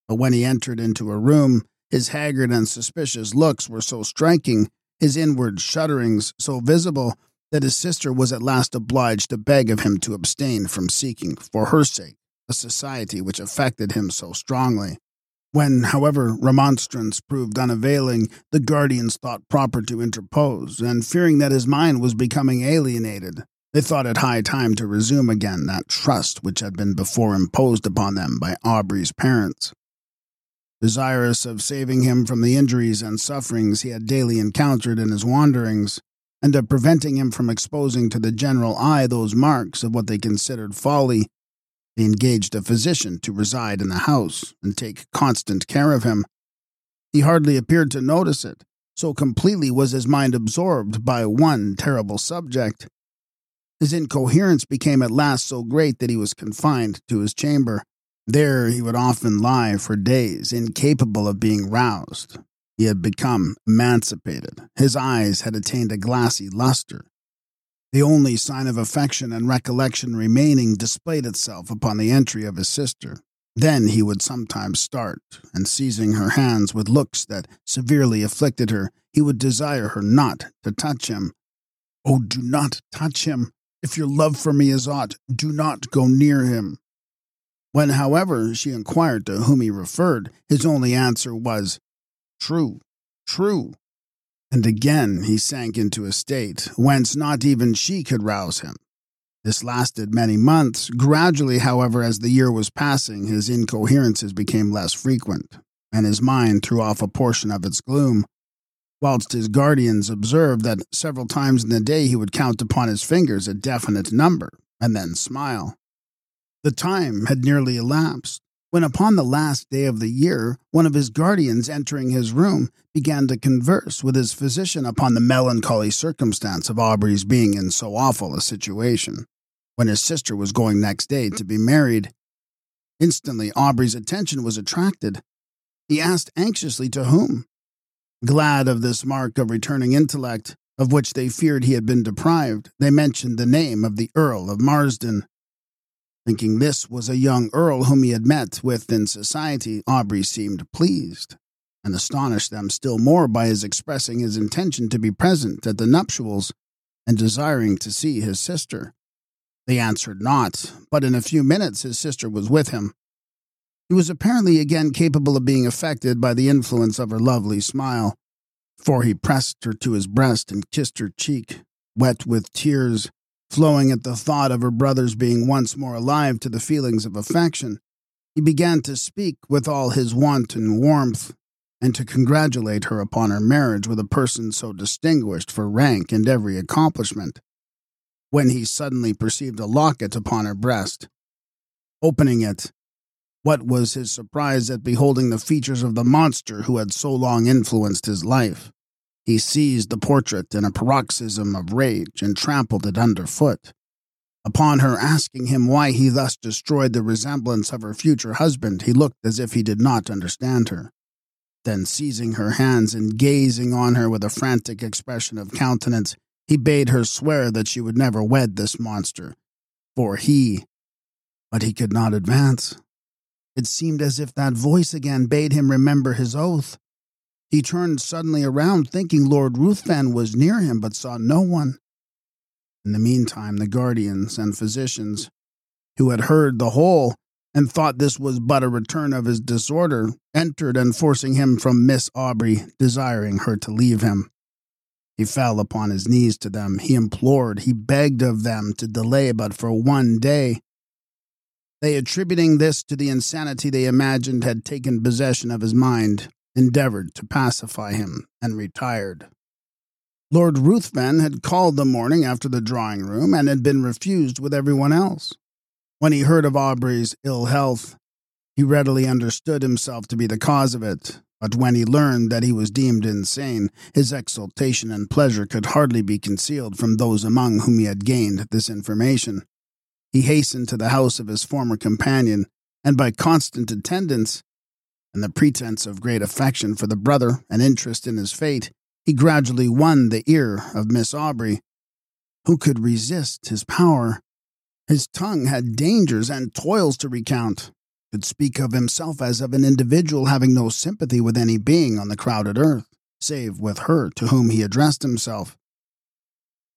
But when he entered into a room, his haggard and suspicious looks were so striking, his inward shudderings so visible, that his sister was at last obliged to beg of him to abstain from seeking, for her sake, a society which affected him so strongly. When, however, remonstrance proved unavailing, the guardians thought proper to interpose, and fearing that his mind was becoming alienated, they thought it high time to resume again that trust which had been before imposed upon them by Aubrey's parents. Desirous of saving him from the injuries and sufferings he had daily encountered in his wanderings, and of preventing him from exposing to the general eye those marks of what they considered folly, they engaged a physician to reside in the house and take constant care of him. He hardly appeared to notice it, so completely was his mind absorbed by one terrible subject. His incoherence became at last so great that he was confined to his chamber. There he would often lie for days, incapable of being roused, He had become emancipated. His eyes had attained a glassy luster. The only sign of affection and recollection remaining displayed itself upon the entry of his sister. Then he would sometimes start, and seizing her hands with looks that severely afflicted her, he would desire her not to touch him. "Oh, do not touch him. If your love for me is aught, do not go near him." When, however, she inquired to whom he referred, his only answer was, "True, true." And again he sank into a state whence not even she could rouse him. This lasted many months. Gradually, however, as the year was passing, his incoherences became less frequent, and his mind threw off a portion of its gloom, whilst his guardians observed that several times in the day he would count upon his fingers a definite number, and then smile. The time had nearly elapsed, when upon the last day of the year, one of his guardians, entering his room, began to converse with his physician upon the melancholy circumstance of Aubrey's being in so awful a situation, when his sister was going next day to be married. Instantly Aubrey's attention was attracted. He asked anxiously to whom. Glad of this mark of returning intellect, of which they feared he had been deprived, they mentioned the name of the Earl of Marsden. Thinking this was a young earl whom he had met with in society, Aubrey seemed pleased, and astonished them still more by his expressing his intention to be present at the nuptials, and desiring to see his sister. They answered not, but in a few minutes his sister was with him. He was apparently again capable of being affected by the influence of her lovely smile, for he pressed her to his breast and kissed her cheek, wet with tears, flowing at the thought of her brother's being once more alive to the feelings of affection. He began to speak with all his wanton warmth, and to congratulate her upon her marriage with a person so distinguished for rank and every accomplishment, when he suddenly perceived a locket upon her breast. Opening it, what was his surprise at beholding the features of the monster who had so long influenced his life. He seized the portrait in a paroxysm of rage and trampled it underfoot. Upon her asking him why he thus destroyed the resemblance of her future husband, he looked as if he did not understand her. Then, seizing her hands and gazing on her with a frantic expression of countenance, he bade her swear that she would never wed this monster, for he... But he could not advance. It seemed as if that voice again bade him remember his oath. He turned suddenly around, thinking Lord Ruthven was near him, but saw no one. In the meantime, the guardians and physicians, who had heard the whole, and thought this was but a return of his disorder, entered, and forcing him from Miss Aubrey, desiring her to leave him. He fell upon his knees to them. He implored, he begged of them to delay but for one day. They, attributing this to the insanity they imagined had taken possession of his mind, endeavored to pacify him, and retired. Lord Ruthven had called the morning after the drawing-room, and had been refused with everyone else. When he heard of Aubrey's ill health, he readily understood himself to be the cause of it, but when he learned that he was deemed insane, his exultation and pleasure could hardly be concealed from those among whom he had gained this information. He hastened to the house of his former companion, and by constant attendance, and the pretense of great affection for the brother and interest in his fate, he gradually won the ear of Miss Aubrey. Who could resist his power? His tongue had dangers and toils to recount, could speak of himself as of an individual having no sympathy with any being on the crowded earth, save with her to whom he addressed himself.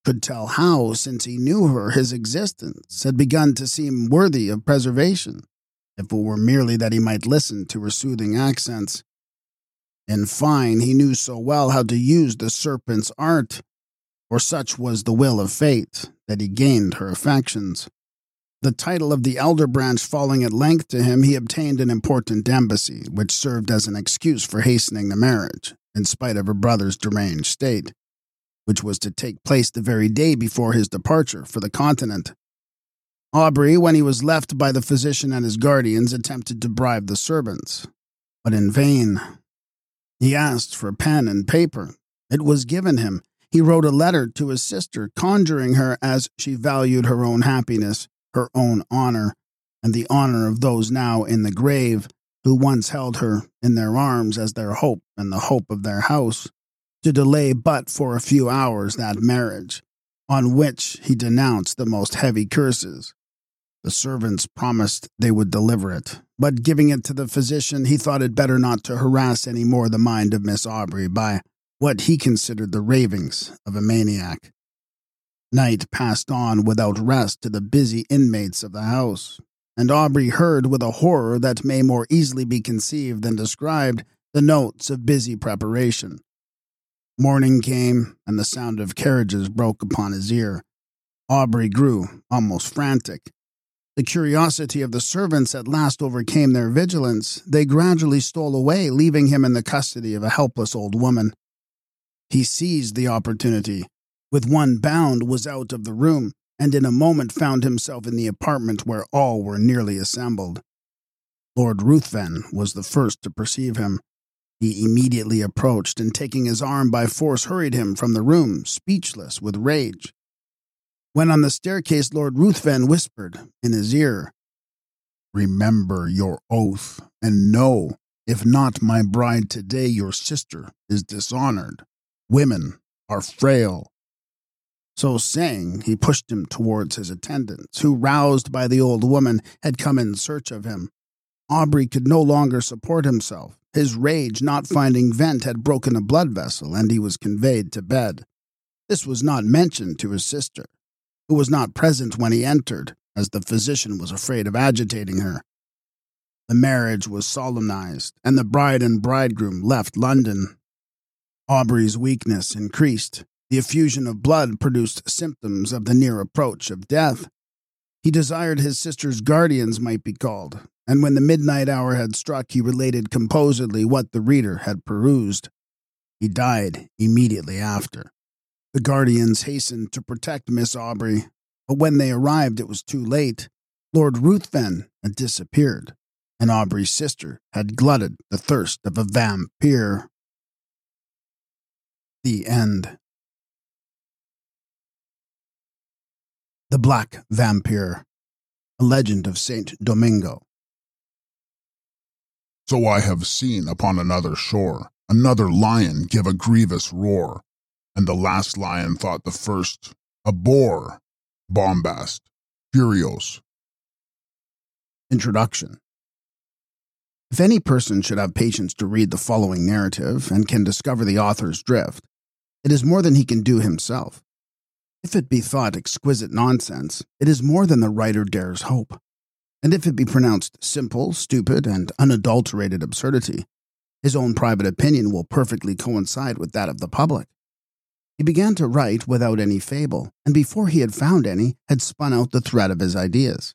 Could tell how, since he knew her, his existence had begun to seem worthy of preservation, if it were merely that he might listen to her soothing accents. In fine, he knew so well how to use the serpent's art, for such was the will of fate, that he gained her affections. The title of the elder branch falling at length to him, he obtained an important embassy, which served as an excuse for hastening the marriage, in spite of her brother's deranged state, which was to take place the very day before his departure for the continent. Aubrey, when he was left by the physician and his guardians, attempted to bribe the servants, but in vain. He asked for pen and paper. It was given him. He wrote a letter to his sister, conjuring her, as she valued her own happiness, her own honor, and the honor of those now in the grave, who once held her in their arms as their hope and the hope of their house, to delay but for a few hours that marriage, on which he denounced the most heavy curses. The servants promised they would deliver it, but giving it to the physician, he thought it better not to harass any more the mind of Miss Aubrey by what he considered the ravings of a maniac. Night passed on without rest to the busy inmates of the house, and Aubrey heard with a horror that may more easily be conceived than described the notes of busy preparation. Morning came, and the sound of carriages broke upon his ear. Aubrey grew almost frantic. The curiosity of the servants at last overcame their vigilance. They gradually stole away, leaving him in the custody of a helpless old woman. He seized the opportunity. With one bound was out of the room, and in a moment found himself in the apartment where all were nearly assembled. Lord Ruthven was the first to perceive him. He immediately approached, and taking his arm by force hurried him from the room, speechless with rage. When on the staircase, Lord Ruthven whispered in his ear, "Remember your oath, and know, if not my bride today, your sister is dishonored. Women are frail." So saying, he pushed him towards his attendants, who, roused by the old woman, had come in search of him. Aubrey could no longer support himself. His rage, not finding vent, had broken a blood vessel, and he was conveyed to bed. This was not mentioned to his sister, who was not present when he entered, as the physician was afraid of agitating her. The marriage was solemnized, and the bride and bridegroom left London. Aubrey's weakness increased. The effusion of blood produced symptoms of the near approach of death. He desired his sister's guardians might be called, and when the midnight hour had struck, he related composedly what the reader had perused. He died immediately after. The guardians hastened to protect Miss Aubrey, but when they arrived it was too late. Lord Ruthven had disappeared, and Aubrey's sister had glutted the thirst of a vampire. The End. The Black Vampire, a legend of Saint Domingo. So I have seen upon another shore another lion give a grievous roar, and the last lion thought the first a boar. Bombast, Furios. Introduction. If any person should have patience to read the following narrative and can discover the author's drift, it is more than he can do himself. If it be thought exquisite nonsense, it is more than the writer dares hope. And if it be pronounced simple, stupid, and unadulterated absurdity, his own private opinion will perfectly coincide with that of the public. He began to write without any fable, and before he had found any, had spun out the thread of his ideas.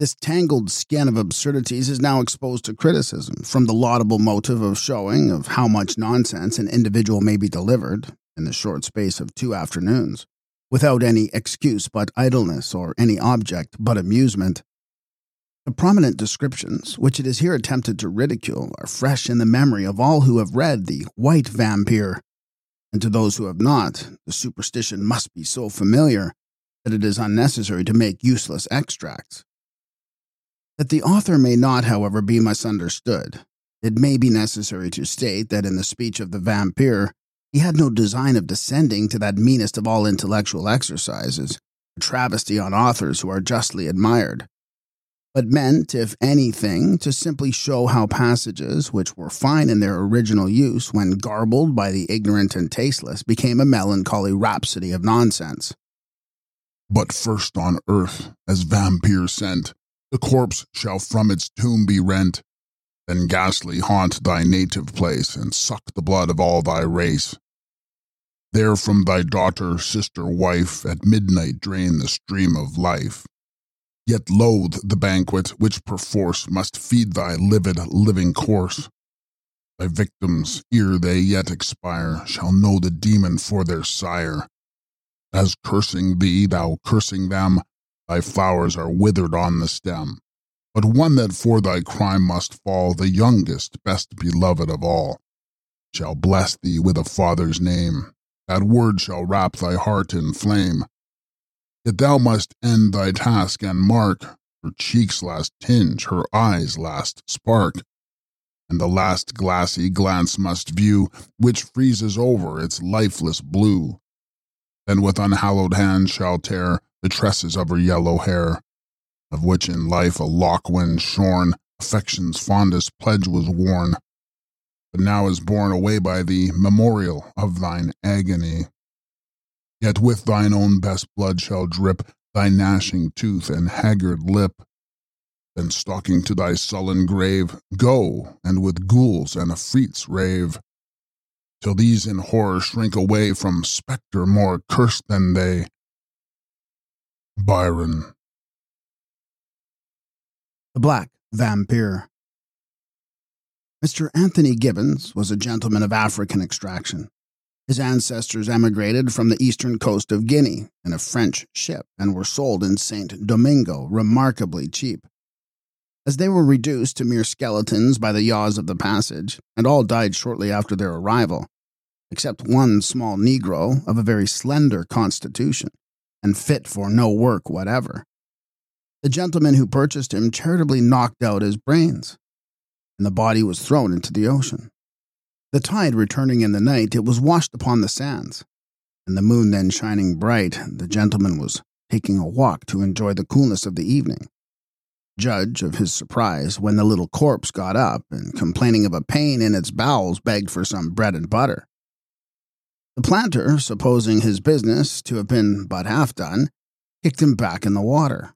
This tangled skein of absurdities is now exposed to criticism, from the laudable motive of showing of how much nonsense an individual may be delivered, in the short space of two afternoons, without any excuse but idleness or any object but amusement. The prominent descriptions, which it is here attempted to ridicule, are fresh in the memory of all who have read the White Vampire, and to those who have not, the superstition must be so familiar that it is unnecessary to make useless extracts. That the author may not, however, be misunderstood, it may be necessary to state that in the speech of the Vampire, he had no design of descending to that meanest of all intellectual exercises, a travesty on authors who are justly admired, but meant, if anything, to simply show how passages, which were fine in their original use when garbled by the ignorant and tasteless, became a melancholy rhapsody of nonsense. But first on earth, as vampire sent, the corpse shall from its tomb be rent. Then ghastly haunt thy native place, and suck the blood of all thy race. There from thy daughter, sister, wife, at midnight drain the stream of life. Yet loathe the banquet which perforce must feed thy livid living course. Thy victims, ere they yet expire, shall know the demon for their sire. As cursing thee, thou cursing them, thy flowers are withered on the stem. But one that for thy crime must fall, the youngest, best beloved of all, shall bless thee with a father's name. That word shall wrap thy heart in flame. Yet thou must end thy task and mark her cheeks' last tinge, her eyes' last spark, and the last glassy glance must view, which freezes over its lifeless blue. Then with unhallowed hand shall tear the tresses of her yellow hair, of which in life a lock when shorn, affection's fondest pledge was worn, but now is borne away by the memorial of thine agony. Yet with thine own best blood shall drip thy gnashing tooth and haggard lip. Then stalking to thy sullen grave, go, and with ghouls and afreets rave, till these in horror shrink away from spectre more cursed than they. Byron. The Black Vampire. Mister Anthony Gibbons was a gentleman of African extraction. His ancestors emigrated from the eastern coast of Guinea in a French ship and were sold in Saint Domingo remarkably cheap. As they were reduced to mere skeletons by the yaws of the passage, and all died shortly after their arrival, except one small Negro of a very slender constitution, and fit for no work whatever. The gentleman who purchased him charitably knocked out his brains, and the body was thrown into the ocean. The tide returning in the night, it was washed upon the sands, and the moon then shining bright, the gentleman was taking a walk to enjoy the coolness of the evening. Judge of his surprise when the little corpse got up and, complaining of a pain in its bowels, begged for some bread and butter. The planter, supposing his business to have been but half done, kicked him back in the water.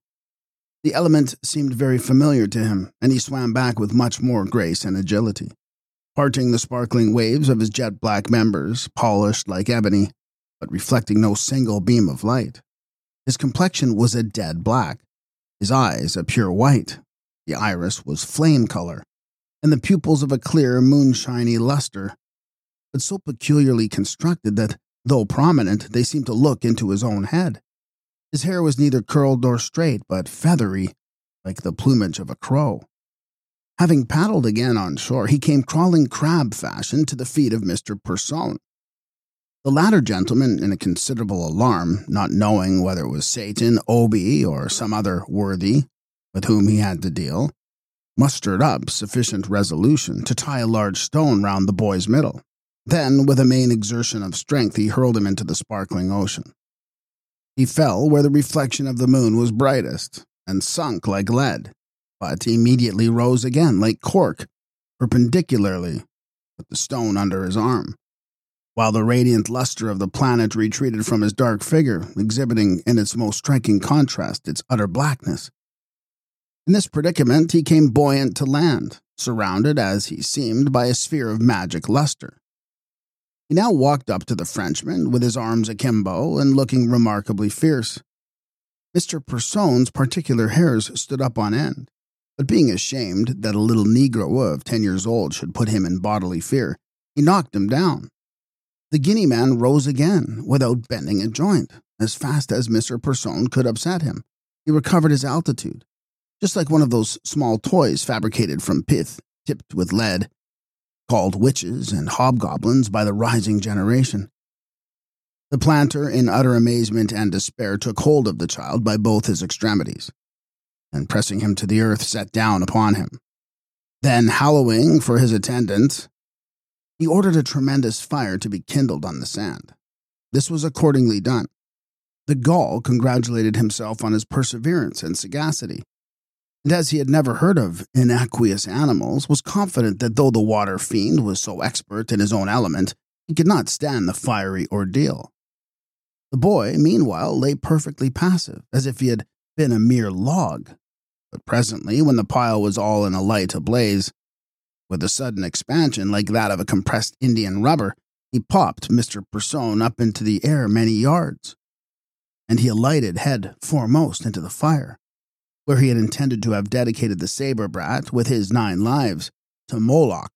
The element seemed very familiar to him, and he swam back with much more grace and agility, parting the sparkling waves of his jet-black members, polished like ebony, but reflecting no single beam of light. His complexion was a dead black, his eyes a pure white, the iris was flame color, and the pupils of a clear, moonshiny luster, but so peculiarly constructed that, though prominent, they seemed to look into his own head. His hair was neither curled nor straight, but feathery, like the plumage of a crow. Having paddled again on shore, he came crawling crab fashion to the feet of Mister Persone. The latter gentleman, in a considerable alarm, not knowing whether it was Satan, Obeah, or some other worthy with whom he had to deal, mustered up sufficient resolution to tie a large stone round the boy's middle. Then, with a main exertion of strength, he hurled him into the sparkling ocean. He fell where the reflection of the moon was brightest, and sunk like lead, but immediately rose again like cork, perpendicularly with the stone under his arm, while the radiant luster of the planet retreated from his dark figure, exhibiting in its most striking contrast its utter blackness. In this predicament he came buoyant to land, surrounded, as he seemed, by a sphere of magic luster. He now walked up to the Frenchman, with his arms akimbo and looking remarkably fierce. Mister Persone's particular hairs stood up on end, but being ashamed that a little Negro of ten years old should put him in bodily fear, he knocked him down. The Guinea man rose again, without bending a joint, as fast as Mister Persone could upset him. He recovered his altitude, just like one of those small toys fabricated from pith, tipped with lead, called witches and hobgoblins by the rising generation. The planter, in utter amazement and despair, took hold of the child by both his extremities, and pressing him to the earth, sat down upon him. Then, hallowing for his attendants, he ordered a tremendous fire to be kindled on the sand. This was accordingly done. The Gaul congratulated himself on his perseverance and sagacity, and as he had never heard of inaqueous animals, was confident that though the water fiend was so expert in his own element, he could not stand the fiery ordeal. The boy, meanwhile, lay perfectly passive, as if he had been a mere log. But presently, when the pile was all in a light ablaze, with a sudden expansion like that of a compressed Indian rubber, he popped Mister Persone up into the air many yards, and he alighted head foremost into the fire, where he had intended to have dedicated the saber brat with his nine lives to Moloch.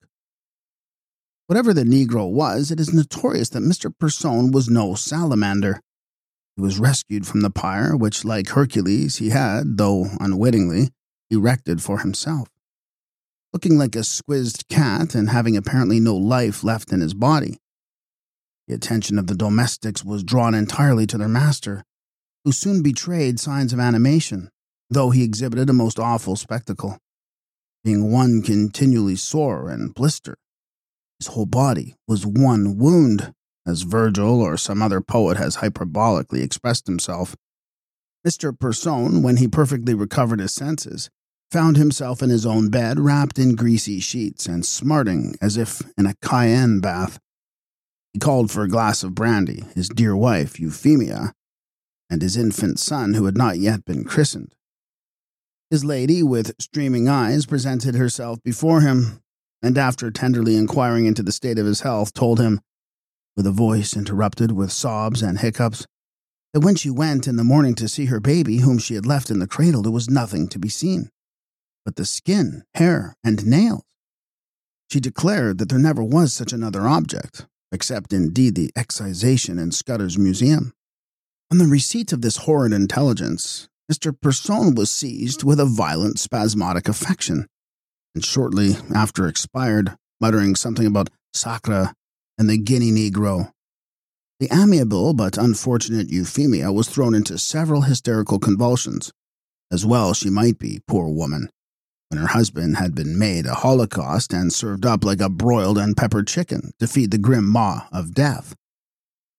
Whatever the Negro was, it is notorious that Mister Persone was no salamander. He was rescued from the pyre, which, like Hercules, he had, though unwittingly, erected for himself. Looking like a squizzed cat and having apparently no life left in his body, the attention of the domestics was drawn entirely to their master, who soon betrayed signs of animation, though he exhibited a most awful spectacle, being one continually sore and blistered. His whole body was one wound, as Virgil or some other poet has hyperbolically expressed himself. Mister Persone, when he perfectly recovered his senses, found himself in his own bed, wrapped in greasy sheets and smarting as if in a cayenne bath. He called for a glass of brandy, his dear wife, Euphemia, and his infant son, who had not yet been christened. His lady, with streaming eyes, presented herself before him, and after tenderly inquiring into the state of his health, told him, with a voice interrupted with sobs and hiccups, that when she went in the morning to see her baby, whom she had left in the cradle, there was nothing to be seen but the skin, hair, and nails. She declared that there never was such another object, except indeed the excisation in Scudder's Museum. On the receipt of this horrid intelligence, Mister Persone was seized with a violent spasmodic affection, and shortly after expired, muttering something about Sacre and the Guinea Negro. The amiable but unfortunate Euphemia was thrown into several hysterical convulsions, as well she might be, poor woman, when her husband had been made a holocaust and served up like a broiled and peppered chicken to feed the grim maw of death.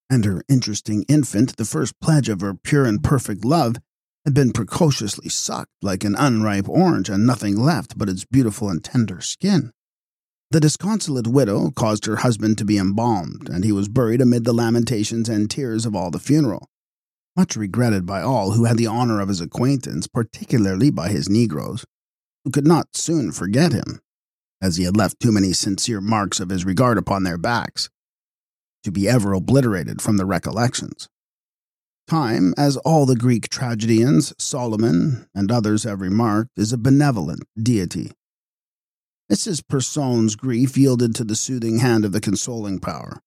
And her interesting infant, the first pledge of her pure and perfect love, had been precociously sucked like an unripe orange and nothing left but its beautiful and tender skin. The disconsolate widow caused her husband to be embalmed, and he was buried amid the lamentations and tears of all the funeral, much regretted by all who had the honor of his acquaintance, particularly by his Negroes, who could not soon forget him, as he had left too many sincere marks of his regard upon their backs, to be ever obliterated from the recollections. Time, as all the Greek tragedians, Solomon, and others have remarked, is a benevolent deity. Missus Persone's grief yielded to the soothing hand of the consoling power,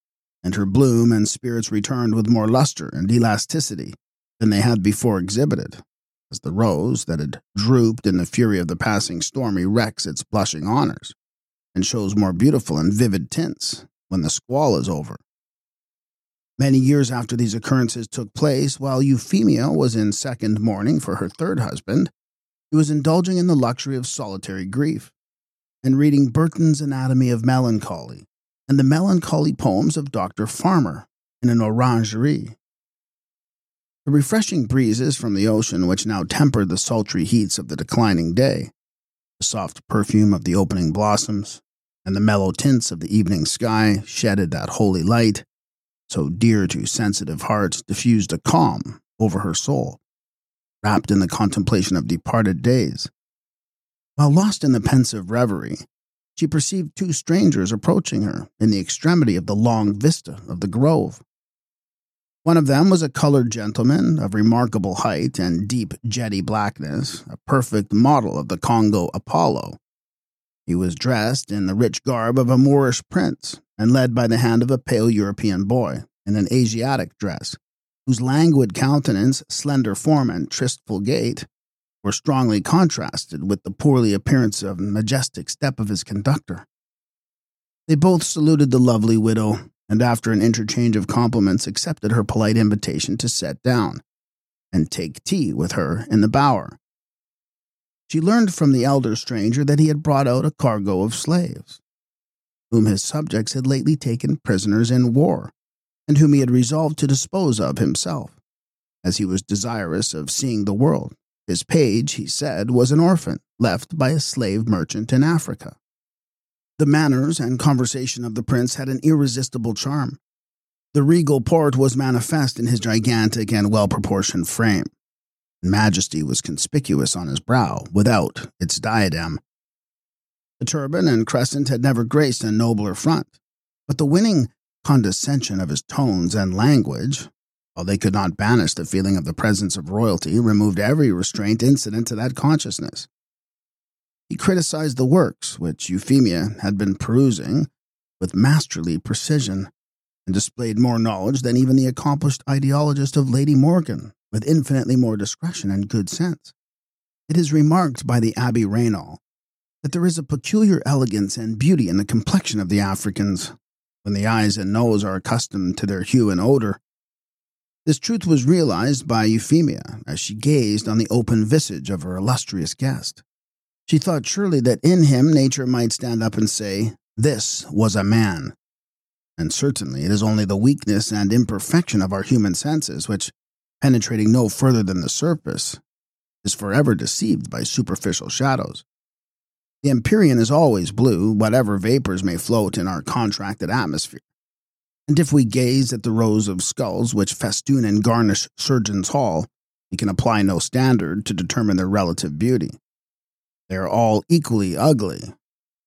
and her bloom and spirits returned with more lustre and elasticity than they had before exhibited, as the rose that had drooped in the fury of the passing storm erects its blushing honours, and shows more beautiful and vivid tints when the squall is over. Many years after these occurrences took place, while Euphemia was in second mourning for her third husband, he was indulging in the luxury of solitary grief, and reading Burton's Anatomy of Melancholy, and the melancholy poems of Doctor Farmer in an orangerie. The refreshing breezes from the ocean, which now tempered the sultry heats of the declining day, the soft perfume of the opening blossoms, and the mellow tints of the evening sky shedded that holy light, so dear to sensitive hearts, diffused a calm over her soul, wrapped in the contemplation of departed days. While lost in the pensive reverie, she perceived two strangers approaching her in the extremity of the long vista of the grove. One of them was a coloured gentleman of remarkable height and deep jetty blackness, a perfect model of the Congo Apollo. He was dressed in the rich garb of a Moorish prince, and led by the hand of a pale European boy in an Asiatic dress, whose languid countenance, slender form, and tristful gait were strongly contrasted with the poorly appearance and majestic step of his conductor. They both saluted the lovely widow, and after an interchange of compliments accepted her polite invitation to sit down and take tea with her in the bower. She learned from the elder stranger that he had brought out a cargo of slaves, whom his subjects had lately taken prisoners in war, and whom he had resolved to dispose of himself, as he was desirous of seeing the world. His page, he said, was an orphan, left by a slave merchant in Africa. The manners and conversation of the prince had an irresistible charm. The regal port was manifest in his gigantic and well-proportioned frame. Majesty was conspicuous on his brow, without its diadem. The turban and crescent had never graced a nobler front, but the winning condescension of his tones and language, while they could not banish the feeling of the presence of royalty, removed every restraint incident to that consciousness. He criticized the works which Euphemia had been perusing with masterly precision, and displayed more knowledge than even the accomplished ideologist of Lady Morgan, with infinitely more discretion and good sense. It is remarked by the Abbé Raynal that there is a peculiar elegance and beauty in the complexion of the Africans, when the eyes and nose are accustomed to their hue and odor. This truth was realized by Euphemia as she gazed on the open visage of her illustrious guest. She thought surely that in him nature might stand up and say, "This was a man." And certainly it is only the weakness and imperfection of our human senses which, penetrating no further than the surface, is forever deceived by superficial shadows. The Empyrean is always blue, whatever vapors may float in our contracted atmosphere. And if we gaze at the rows of skulls which festoon and garnish Surgeons' Hall, we can apply no standard to determine their relative beauty. They are all equally ugly,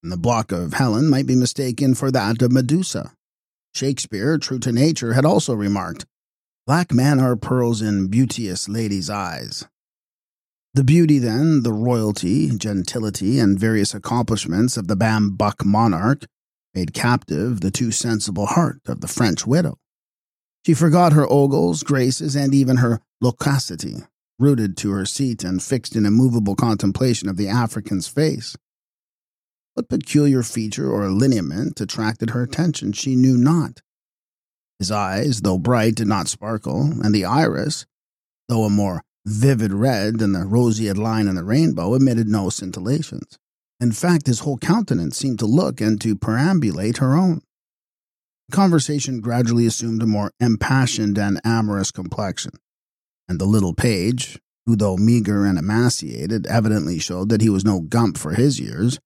and the block of Helen might be mistaken for that of Medusa. Shakespeare, true to nature, had also remarked, "Black men are pearls in beauteous ladies' eyes." The beauty, then, the royalty, gentility, and various accomplishments of the Bambuck monarch made captive the too sensible heart of the French widow. She forgot her ogles, graces, and even her loquacity, rooted to her seat and fixed in immovable contemplation of the African's face. What peculiar feature or lineament attracted her attention she knew not. His eyes, though bright, did not sparkle, and the iris, though a more vivid red than the roseate line in the rainbow, emitted no scintillations. In fact, his whole countenance seemed to look and to perambulate her own. The conversation gradually assumed a more impassioned and amorous complexion, and the little page, who though meagre and emaciated, evidently showed that he was no gump for his years,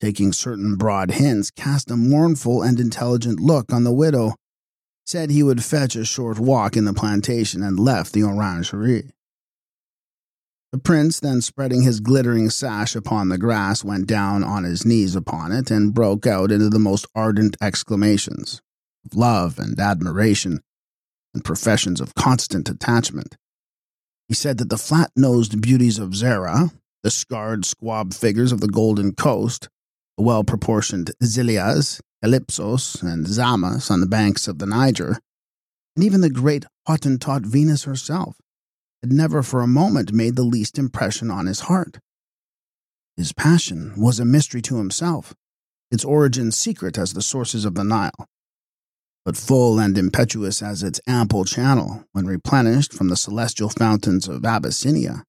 taking certain broad hints, cast a mournful and intelligent look on the widow, said he would fetch a short walk in the plantation, and left the orangerie. The prince, then spreading his glittering sash upon the grass, went down on his knees upon it and broke out into the most ardent exclamations of love and admiration and professions of constant attachment. He said that the flat-nosed beauties of Zara, the scarred squab figures of the Golden Coast, the well-proportioned Zilias, Calypsos, and Zamas on the banks of the Niger, and even the great Hottentot Venus herself, had never for a moment made the least impression on his heart. His passion was a mystery to himself, its origin secret as the sources of the Nile. But full and impetuous as its ample channel, when replenished from the celestial fountains of Abyssinia,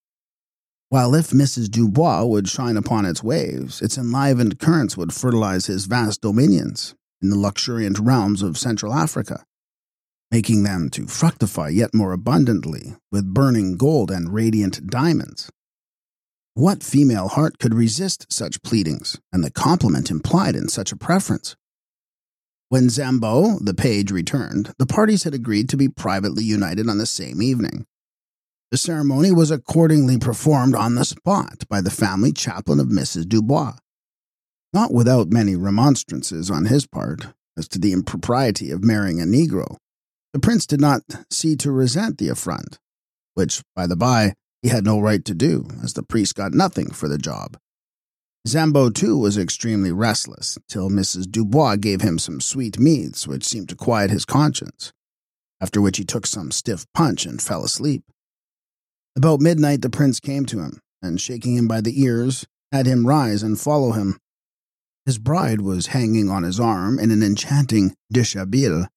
while if Missus Dubois would shine upon its waves, its enlivened currents would fertilize his vast dominions in the luxuriant realms of Central Africa, making them to fructify yet more abundantly with burning gold and radiant diamonds. What female heart could resist such pleadings and the compliment implied in such a preference? When Zembo, the page, returned, the parties had agreed to be privately united on the same evening. The ceremony was accordingly performed on the spot by the family chaplain of Missus Dubois, not without many remonstrances on his part as to the impropriety of marrying a Negro. The prince did not see to resent the affront, which, by the by, he had no right to do, as the priest got nothing for the job. Zembo, too, was extremely restless, till Missus Dubois gave him some sweet meats which seemed to quiet his conscience, after which he took some stiff punch and fell asleep. About midnight the prince came to him, and shaking him by the ears, had him rise and follow him. His bride was hanging on his arm in an enchanting dishabille,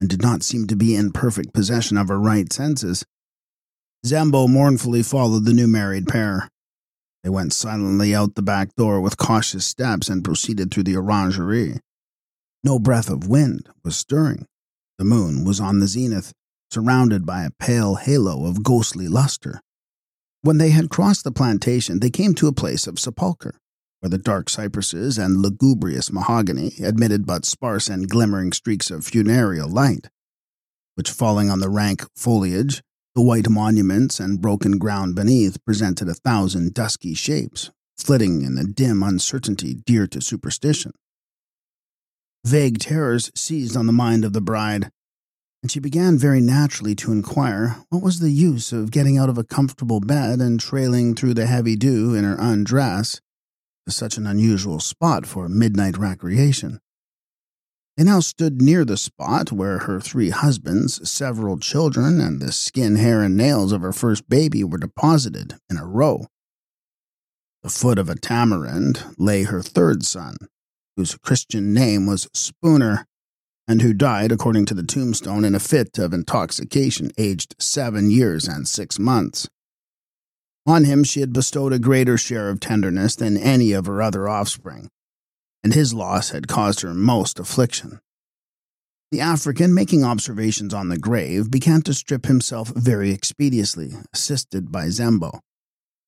and did not seem to be in perfect possession of her right senses. Zembo mournfully followed the new married pair. They went silently out the back door with cautious steps and proceeded through the orangerie. No breath of wind was stirring. The moon was on the zenith, surrounded by a pale halo of ghostly luster. When they had crossed the plantation, they came to a place of sepulchre, where the dark cypresses and lugubrious mahogany admitted but sparse and glimmering streaks of funereal light, which, falling on the rank foliage, the white monuments, and broken ground beneath, presented a thousand dusky shapes, flitting in the dim uncertainty dear to superstition. Vague terrors seized on the mind of the bride, and she began very naturally to inquire what was the use of getting out of a comfortable bed and trailing through the heavy dew in her undress, such an unusual spot for midnight recreation. They now stood near the spot where her three husbands, several children, and the skin, hair, and nails of her first baby were deposited in a row. The foot of a tamarind lay her third son, whose Christian name was Spooner, and who died, according to the tombstone, in a fit of intoxication, aged seven years and six months. On him she had bestowed a greater share of tenderness than any of her other offspring, and his loss had caused her most affliction. The African, making observations on the grave, began to strip himself very expeditiously, assisted by Zembo,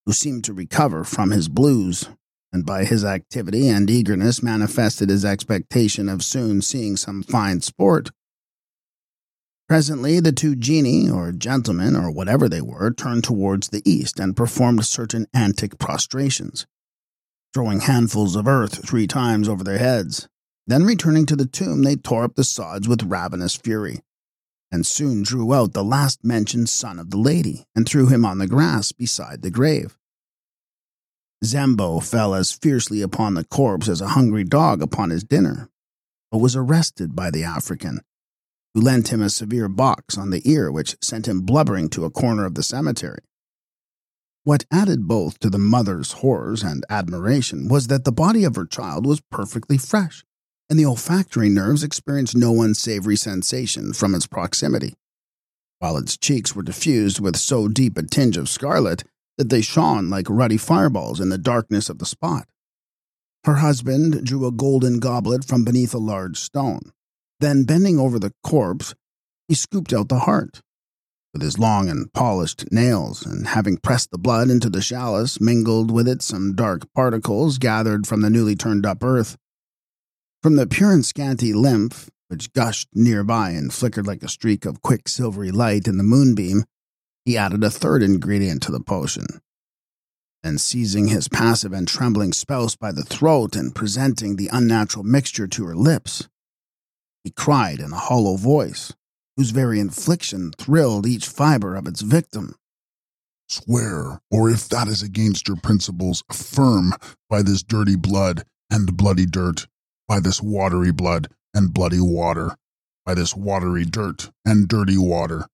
who seemed to recover from his blues, and by his activity and eagerness manifested his expectation of soon seeing some fine sport. Presently the two genii, or gentlemen, or whatever they were, turned towards the east and performed certain antic prostrations, throwing handfuls of earth three times over their heads. Then returning to the tomb, they tore up the sods with ravenous fury, and soon drew out the last-mentioned son of the lady, and threw him on the grass beside the grave. Zembo fell as fiercely upon the corpse as a hungry dog upon his dinner, but was arrested by the African, who lent him a severe box on the ear which sent him blubbering to a corner of the cemetery. What added both to the mother's horrors and admiration was that the body of her child was perfectly fresh, and the olfactory nerves experienced no unsavory sensation from its proximity, while its cheeks were diffused with so deep a tinge of scarlet that they shone like ruddy fireballs in the darkness of the spot. Her husband drew a golden goblet from beneath a large stone. Then, bending over the corpse, he scooped out the heart with his long and polished nails, and having pressed the blood into the chalice, mingled with it some dark particles gathered from the newly turned-up earth. From the pure and scanty lymph, which gushed nearby and flickered like a streak of quick silvery light in the moonbeam, he added a third ingredient to the potion. Then, seizing his passive and trembling spouse by the throat and presenting the unnatural mixture to her lips, he cried in a hollow voice, whose very infliction thrilled each fibre of its victim. "Swear, or if that is against your principles, affirm, by this dirty blood and bloody dirt, by this watery blood and bloody water, by this watery dirt and dirty water,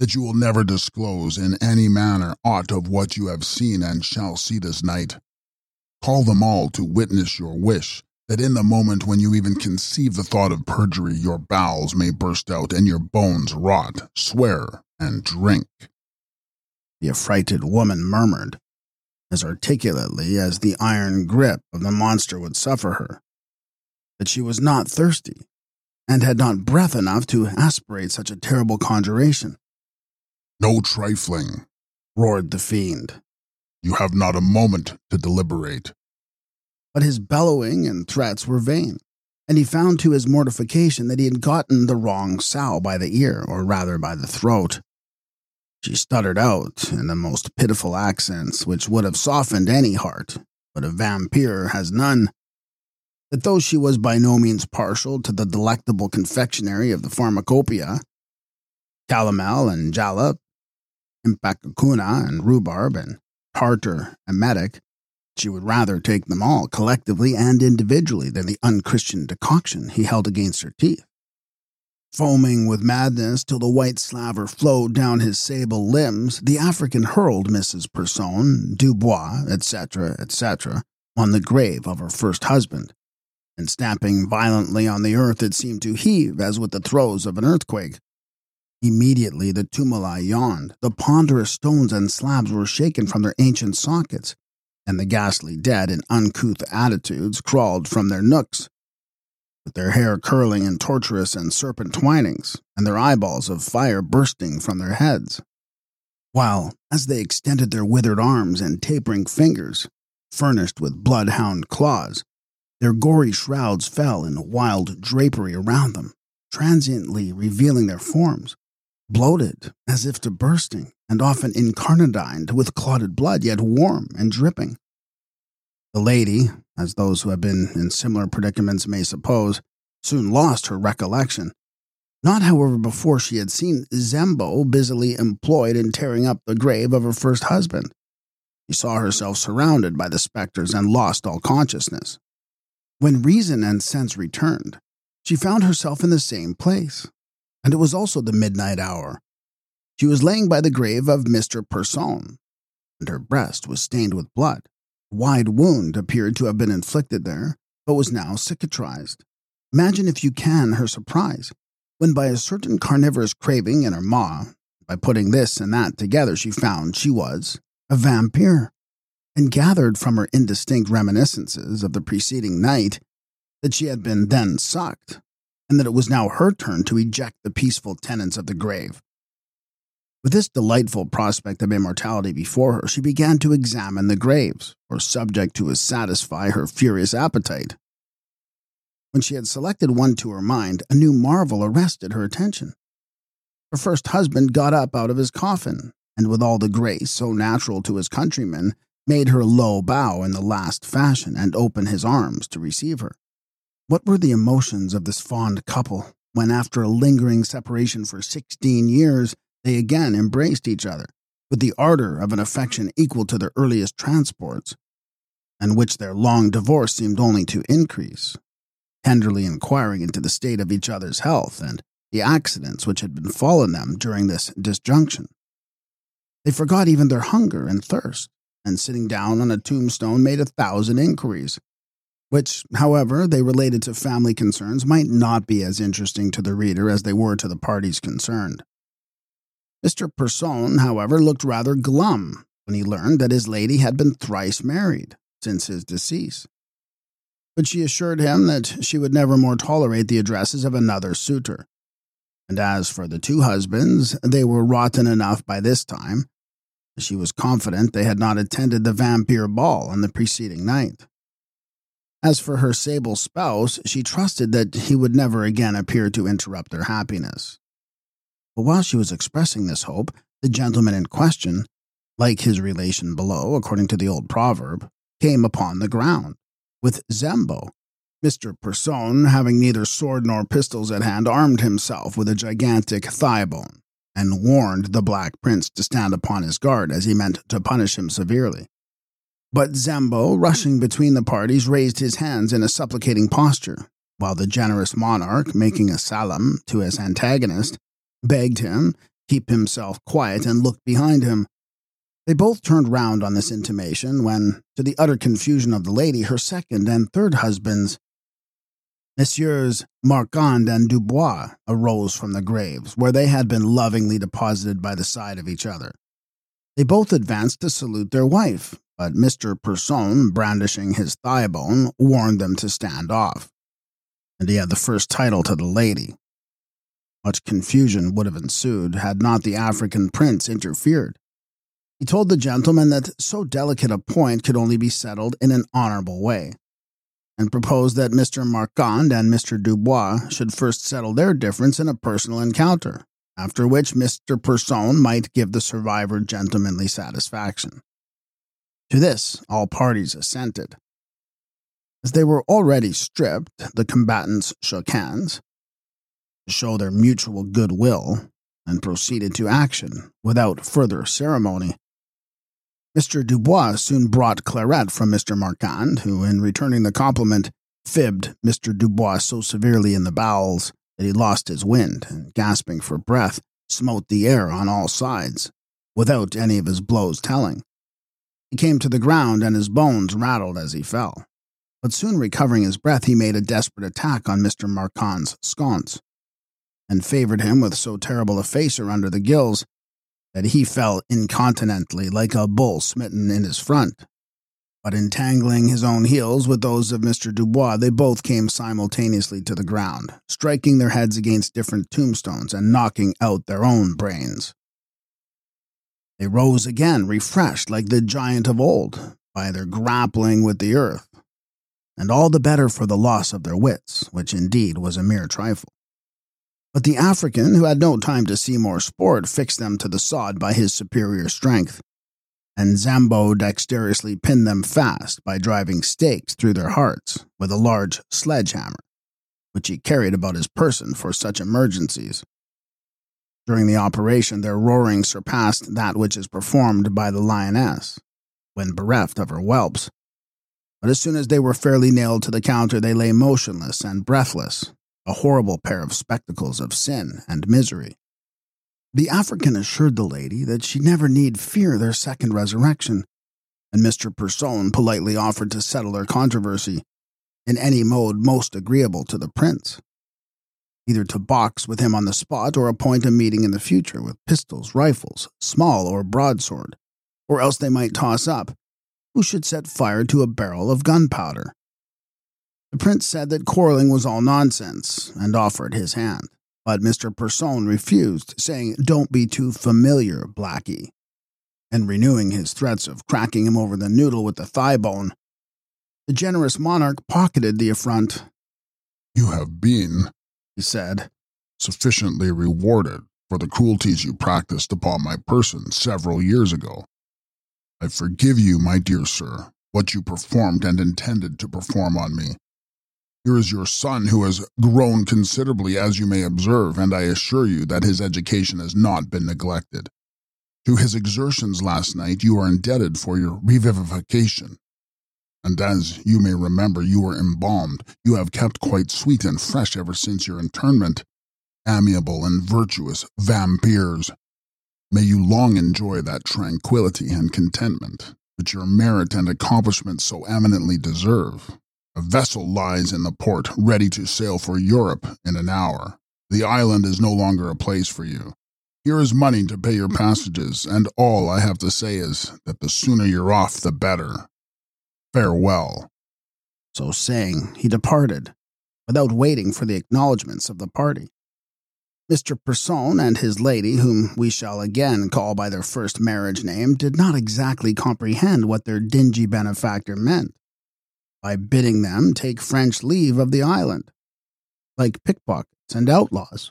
that you will never disclose in any manner aught of what you have seen and shall see this night. Call them all to witness your wish, that in the moment when you even conceive the thought of perjury, your bowels may burst out and your bones rot. Swear and drink." The affrighted woman murmured, as articulately as the iron grip of the monster would suffer her, that she was not thirsty, and had not breath enough to aspirate such a terrible conjuration. "No trifling," roared the fiend. "You have not a moment to deliberate." But his bellowing and threats were vain, and he found to his mortification that he had gotten the wrong sow by the ear, or rather by the throat. She stuttered out in the most pitiful accents, which would have softened any heart, but a vampire has none, that though she was by no means partial to the delectable confectionery of the pharmacopoeia, calomel and jalap, impacacuna and rhubarb, and tartar emetic, she would rather take them all, collectively and individually, than the unchristian decoction he held against her teeth. Foaming with madness till the white slaver flowed down his sable limbs, the African hurled Missus Persone, Dubois, et cetera, et cetera, on the grave of her first husband, and stamping violently on the earth it seemed to heave as with the throes of an earthquake. Immediately the tumuli yawned, the ponderous stones and slabs were shaken from their ancient sockets, and the ghastly dead in uncouth attitudes crawled from their nooks, with their hair curling in tortuous and serpent twinings, and their eyeballs of fire bursting from their heads, while, as they extended their withered arms and tapering fingers, furnished with bloodhound claws, their gory shrouds fell in wild drapery around them, transiently revealing their forms, bloated as if to bursting, and often incarnadined with clotted blood, yet warm and dripping. The lady, as those who have been in similar predicaments may suppose, soon lost her recollection. Not, however, before she had seen Zembo busily employed in tearing up the grave of her first husband. She saw herself surrounded by the specters and lost all consciousness. When reason and sense returned, she found herself in the same place, and it was also the midnight hour. She was laying by the grave of Mister Persone, and her breast was stained with blood. A wide wound appeared to have been inflicted there, but was now cicatrized, Imagine, if you can, her surprise, when by a certain carnivorous craving in her maw, by putting this and that together, she found she was a vampire, and gathered from her indistinct reminiscences of the preceding night that she had been then sucked, and that it was now her turn to eject the peaceful tenants of the grave. With this delightful prospect of immortality before her, she began to examine the graves, or subject to satisfy her furious appetite. When she had selected one to her mind, a new marvel arrested her attention. Her first husband got up out of his coffin, and with all the grace so natural to his countrymen, made her low bow in the last fashion and opened his arms to receive her. What were the emotions of this fond couple when, after a lingering separation for sixteen years, they again embraced each other, with the ardor of an affection equal to their earliest transports, and which their long divorce seemed only to increase, tenderly inquiring into the state of each other's health and the accidents which had befallen them during this disjunction. They forgot even their hunger and thirst, and sitting down on a tombstone made a thousand inquiries, which, however, they related to family concerns might not be as interesting to the reader as they were to the parties concerned. Mister Persone, however, looked rather glum when he learned that his lady had been thrice married since his decease. But she assured him that she would never more tolerate the addresses of another suitor. And as for the two husbands, they were rotten enough by this time. She was confident they had not attended the vampire ball on the preceding night. As for her sable spouse, she trusted that he would never again appear to interrupt their happiness. But while she was expressing this hope, the gentleman in question, like his relation below, according to the old proverb, came upon the ground, with Zembo. Mister Persone, having neither sword nor pistols at hand, armed himself with a gigantic thigh bone, and warned the Black Prince to stand upon his guard, as he meant to punish him severely. But Zembo, rushing between the parties, raised his hands in a supplicating posture, while the generous monarch, making a salam to his antagonist, begged him, keep himself quiet, and looked behind him. They both turned round on this intimation when, to the utter confusion of the lady, her second and third husbands, Messieurs Marcand and Dubois, arose from the graves, where they had been lovingly deposited by the side of each other. They both advanced to salute their wife, but Mister Persone, brandishing his thigh bone, warned them to stand off, and he had the first title to the lady. Much confusion would have ensued had not the African prince interfered. He told the gentleman that so delicate a point could only be settled in an honorable way, and proposed that Mister Marcand and Mister Dubois should first settle their difference in a personal encounter, after which Mister Persone might give the survivor gentlemanly satisfaction. To this, all parties assented. As they were already stripped, the combatants shook hands to show their mutual goodwill, and proceeded to action without further ceremony. Mister Dubois soon brought claret from Mister Marcand, who, in returning the compliment, fibbed Mister Dubois so severely in the bowels that he lost his wind, and, gasping for breath, smote the air on all sides, without any of his blows telling. He came to the ground, and his bones rattled as he fell. But soon recovering his breath, he made a desperate attack on Mister Marcand's sconce, and favoured him with so terrible a facer under the gills that he fell incontinently like a bull smitten in his front. But entangling his own heels with those of Mister Dubois, they both came simultaneously to the ground, striking their heads against different tombstones and knocking out their own brains. They rose again, refreshed like the giant of old, by their grappling with the earth, and all the better for the loss of their wits, which indeed was a mere trifle. But the African, who had no time to see more sport, fixed them to the sod by his superior strength, and Zembo dexterously pinned them fast by driving stakes through their hearts with a large sledgehammer, which he carried about his person for such emergencies. During the operation, their roaring surpassed that which is performed by the lioness when bereft of her whelps. But as soon as they were fairly nailed to the counter, they lay motionless and breathless, a horrible pair of spectacles of sin and misery. The African assured the lady that she never need fear their second resurrection, and Mister Persone politely offered to settle their controversy, in any mode most agreeable to the prince, either to box with him on the spot or appoint a meeting in the future with pistols, rifles, small or broadsword, or else they might toss up, who should set fire to a barrel of gunpowder. The prince said that quarreling was all nonsense, and offered his hand, but Mister Persone refused, saying, "Don't be too familiar, Blackie," and renewing his threats of cracking him over the noodle with the thigh bone. The generous monarch pocketed the affront. "You have been," he said, "sufficiently rewarded for the cruelties you practiced upon my person several years ago. I forgive you, my dear sir, what you performed and intended to perform on me. Here is your son who has grown considerably, as you may observe, and I assure you that his education has not been neglected. To his exertions last night you are indebted for your revivification. And as you may remember, you were embalmed. You have kept quite sweet and fresh ever since your internment, amiable and virtuous vampires. May you long enjoy that tranquility and contentment which your merit and accomplishments so eminently deserve. A vessel lies in the port, ready to sail for Europe in an hour. The island is no longer a place for you. Here is money to pay your passages, and all I have to say is that the sooner you're off, the better. Farewell." So saying, he departed, without waiting for the acknowledgments of the party. Mister Persone and his lady, whom we shall again call by their first marriage name, did not exactly comprehend what their dingy benefactor meant by bidding them take French leave of the island, like pickpockets and outlaws.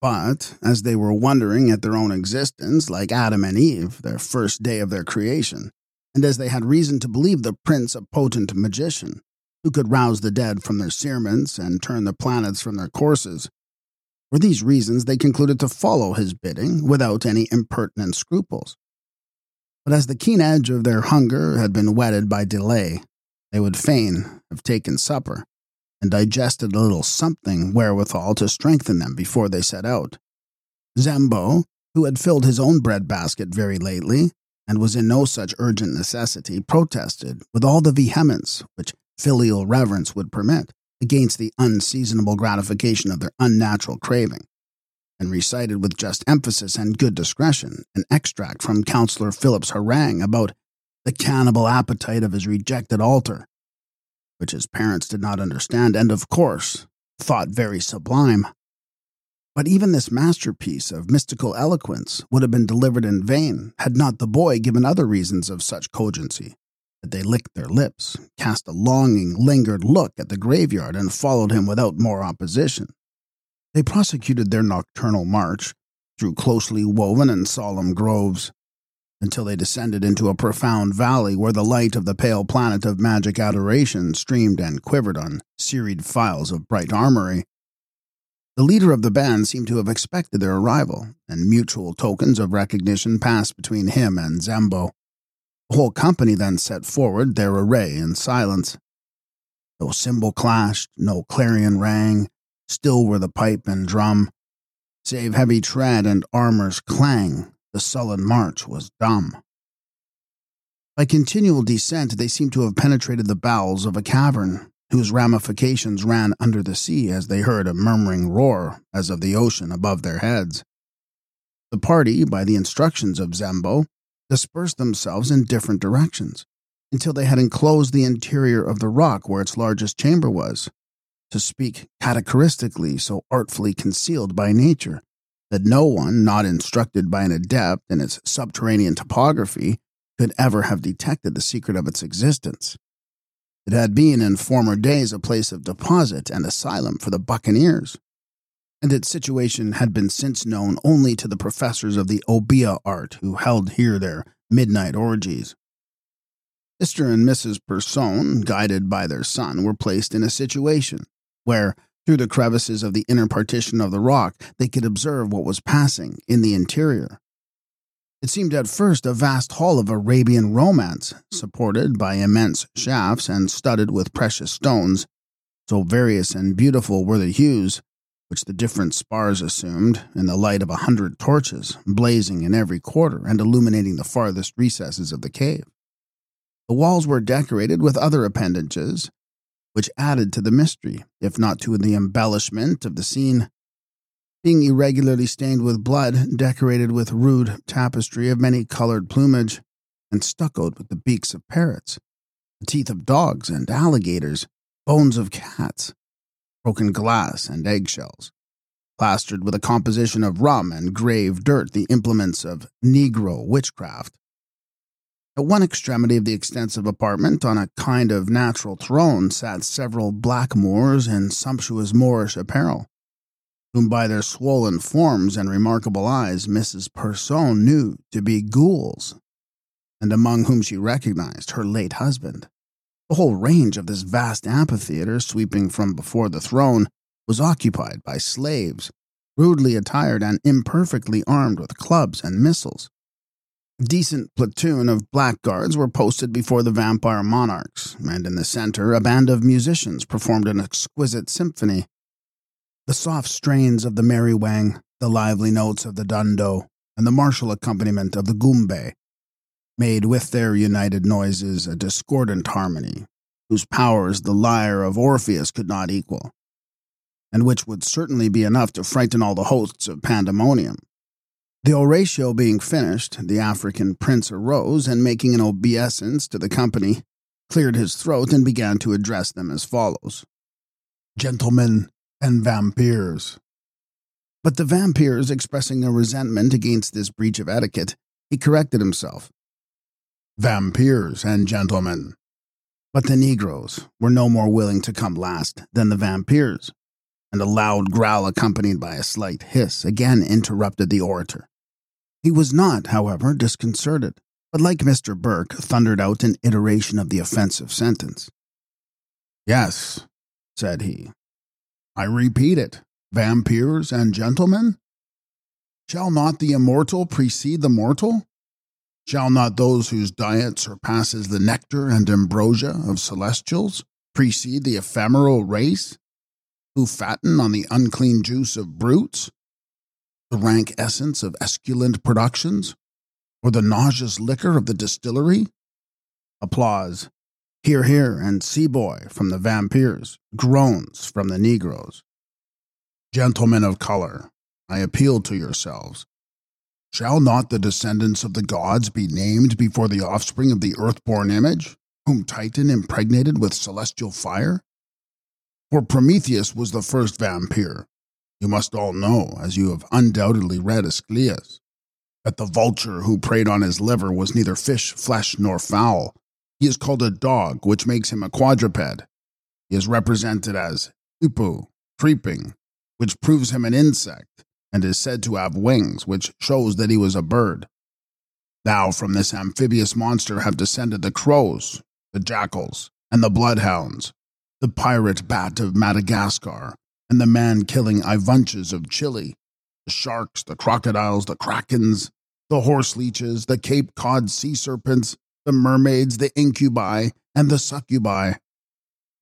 But, as they were wondering at their own existence, like Adam and Eve, their first day of their creation, and as they had reason to believe the prince a potent magician, who could rouse the dead from their searments and turn the planets from their courses, for these reasons they concluded to follow his bidding without any impertinent scruples. But as the keen edge of their hunger had been whetted by delay, they would fain have taken supper, and digested a little something wherewithal to strengthen them before they set out. Zembo, who had filled his own bread-basket very lately, and was in no such urgent necessity, protested, with all the vehemence which filial reverence would permit, against the unseasonable gratification of their unnatural craving, and recited with just emphasis and good discretion an extract from Councillor Philip's harangue about the cannibal appetite of his rejected altar, which his parents did not understand, and, of course, thought very sublime. But even this masterpiece of mystical eloquence would have been delivered in vain had not the boy given other reasons of such cogency, that they licked their lips, cast a longing, lingered look at the graveyard, and followed him without more opposition. They prosecuted their nocturnal march through closely woven and solemn groves, until they descended into a profound valley where the light of the pale planet of magic adoration streamed and quivered on serried files of bright armory. The leader of the band seemed to have expected their arrival, and mutual tokens of recognition passed between him and Zembo. The whole company then set forward their array in silence. No cymbal clashed, no clarion rang, still were the pipe and drum. Save heavy tread and armor's clang, the sullen march was dumb. By continual descent they seemed to have penetrated the bowels of a cavern, whose ramifications ran under the sea as they heard a murmuring roar as of the ocean above their heads. The party, by the instructions of Zembo, dispersed themselves in different directions, until they had enclosed the interior of the rock where its largest chamber was, to speak catacharystically, so artfully concealed by nature, that no one, not instructed by an adept in its subterranean topography, could ever have detected the secret of its existence. It had been in former days a place of deposit and asylum for the buccaneers, and its situation had been since known only to the professors of the Obeah art who held here their midnight orgies. Mister and Missus Persone, guided by their son, were placed in a situation where, through the crevices of the inner partition of the rock, they could observe what was passing in the interior. It seemed at first a vast hall of Arabian romance, supported by immense shafts and studded with precious stones, so various and beautiful were the hues which the different spars assumed in the light of a hundred torches, blazing in every quarter and illuminating the farthest recesses of the cave. The walls were decorated with other appendages, which added to the mystery, if not to the embellishment of the scene. Being irregularly stained with blood, decorated with rude tapestry of many colored plumage, and stuccoed with the beaks of parrots, the teeth of dogs and alligators, bones of cats, broken glass and eggshells, plastered with a composition of rum and grave dirt, the implements of Negro witchcraft. At one extremity of the extensive apartment, on a kind of natural throne, sat several blackamoors in sumptuous Moorish apparel, whom by their swollen forms and remarkable eyes Missus Persone knew to be ghouls, and among whom she recognized her late husband. The whole range of this vast amphitheatre, sweeping from before the throne, was occupied by slaves, rudely attired and imperfectly armed with clubs and missiles. A decent platoon of blackguards were posted before the vampire monarchs, and in the centre a band of musicians performed an exquisite symphony. The soft strains of the merriwang, the lively notes of the dundo, and the martial accompaniment of the gumbe made with their united noises a discordant harmony, whose powers the lyre of Orpheus could not equal, and which would certainly be enough to frighten all the hosts of pandemonium. The oratio being finished, the African prince arose and, making an obeisance to the company, cleared his throat and began to address them as follows. Gentlemen and vampires. But the vampires, expressing their resentment against this breach of etiquette, he corrected himself. Vampires and gentlemen. But the Negroes were no more willing to come last than the vampires, and a loud growl accompanied by a slight hiss again interrupted the orator. He was not, however, disconcerted, but like Mister Burke, thundered out an iteration of the offensive sentence. Yes, said he. I repeat it, vampires and gentlemen? Shall not the immortal precede the mortal? Shall not those whose diet surpasses the nectar and ambrosia of celestials precede the ephemeral race, who fatten on the unclean juice of brutes, the rank essence of esculent productions, or the nauseous liquor of the distillery? Applause. Hear, hear, and see, boy, from the vampires, groans from the Negroes. Gentlemen of color, I appeal to yourselves. Shall not the descendants of the gods be named before the offspring of the earth-born image, whom Titan impregnated with celestial fire? For Prometheus was the first vampire. You must all know, as you have undoubtedly read Aeschylus, that the vulture who preyed on his liver was neither fish, flesh, nor fowl. He is called a dog, which makes him a quadruped. He is represented as hippo, creeping, which proves him an insect, and is said to have wings, which shows that he was a bird. Now from this amphibious monster have descended the crows, the jackals, and the bloodhounds, the pirate bat of Madagascar, and the man-killing Ivunches of Chile, the sharks, the crocodiles, the krakens, the horse-leeches, the Cape Cod sea serpents, the mermaids, the incubi, and the succubi.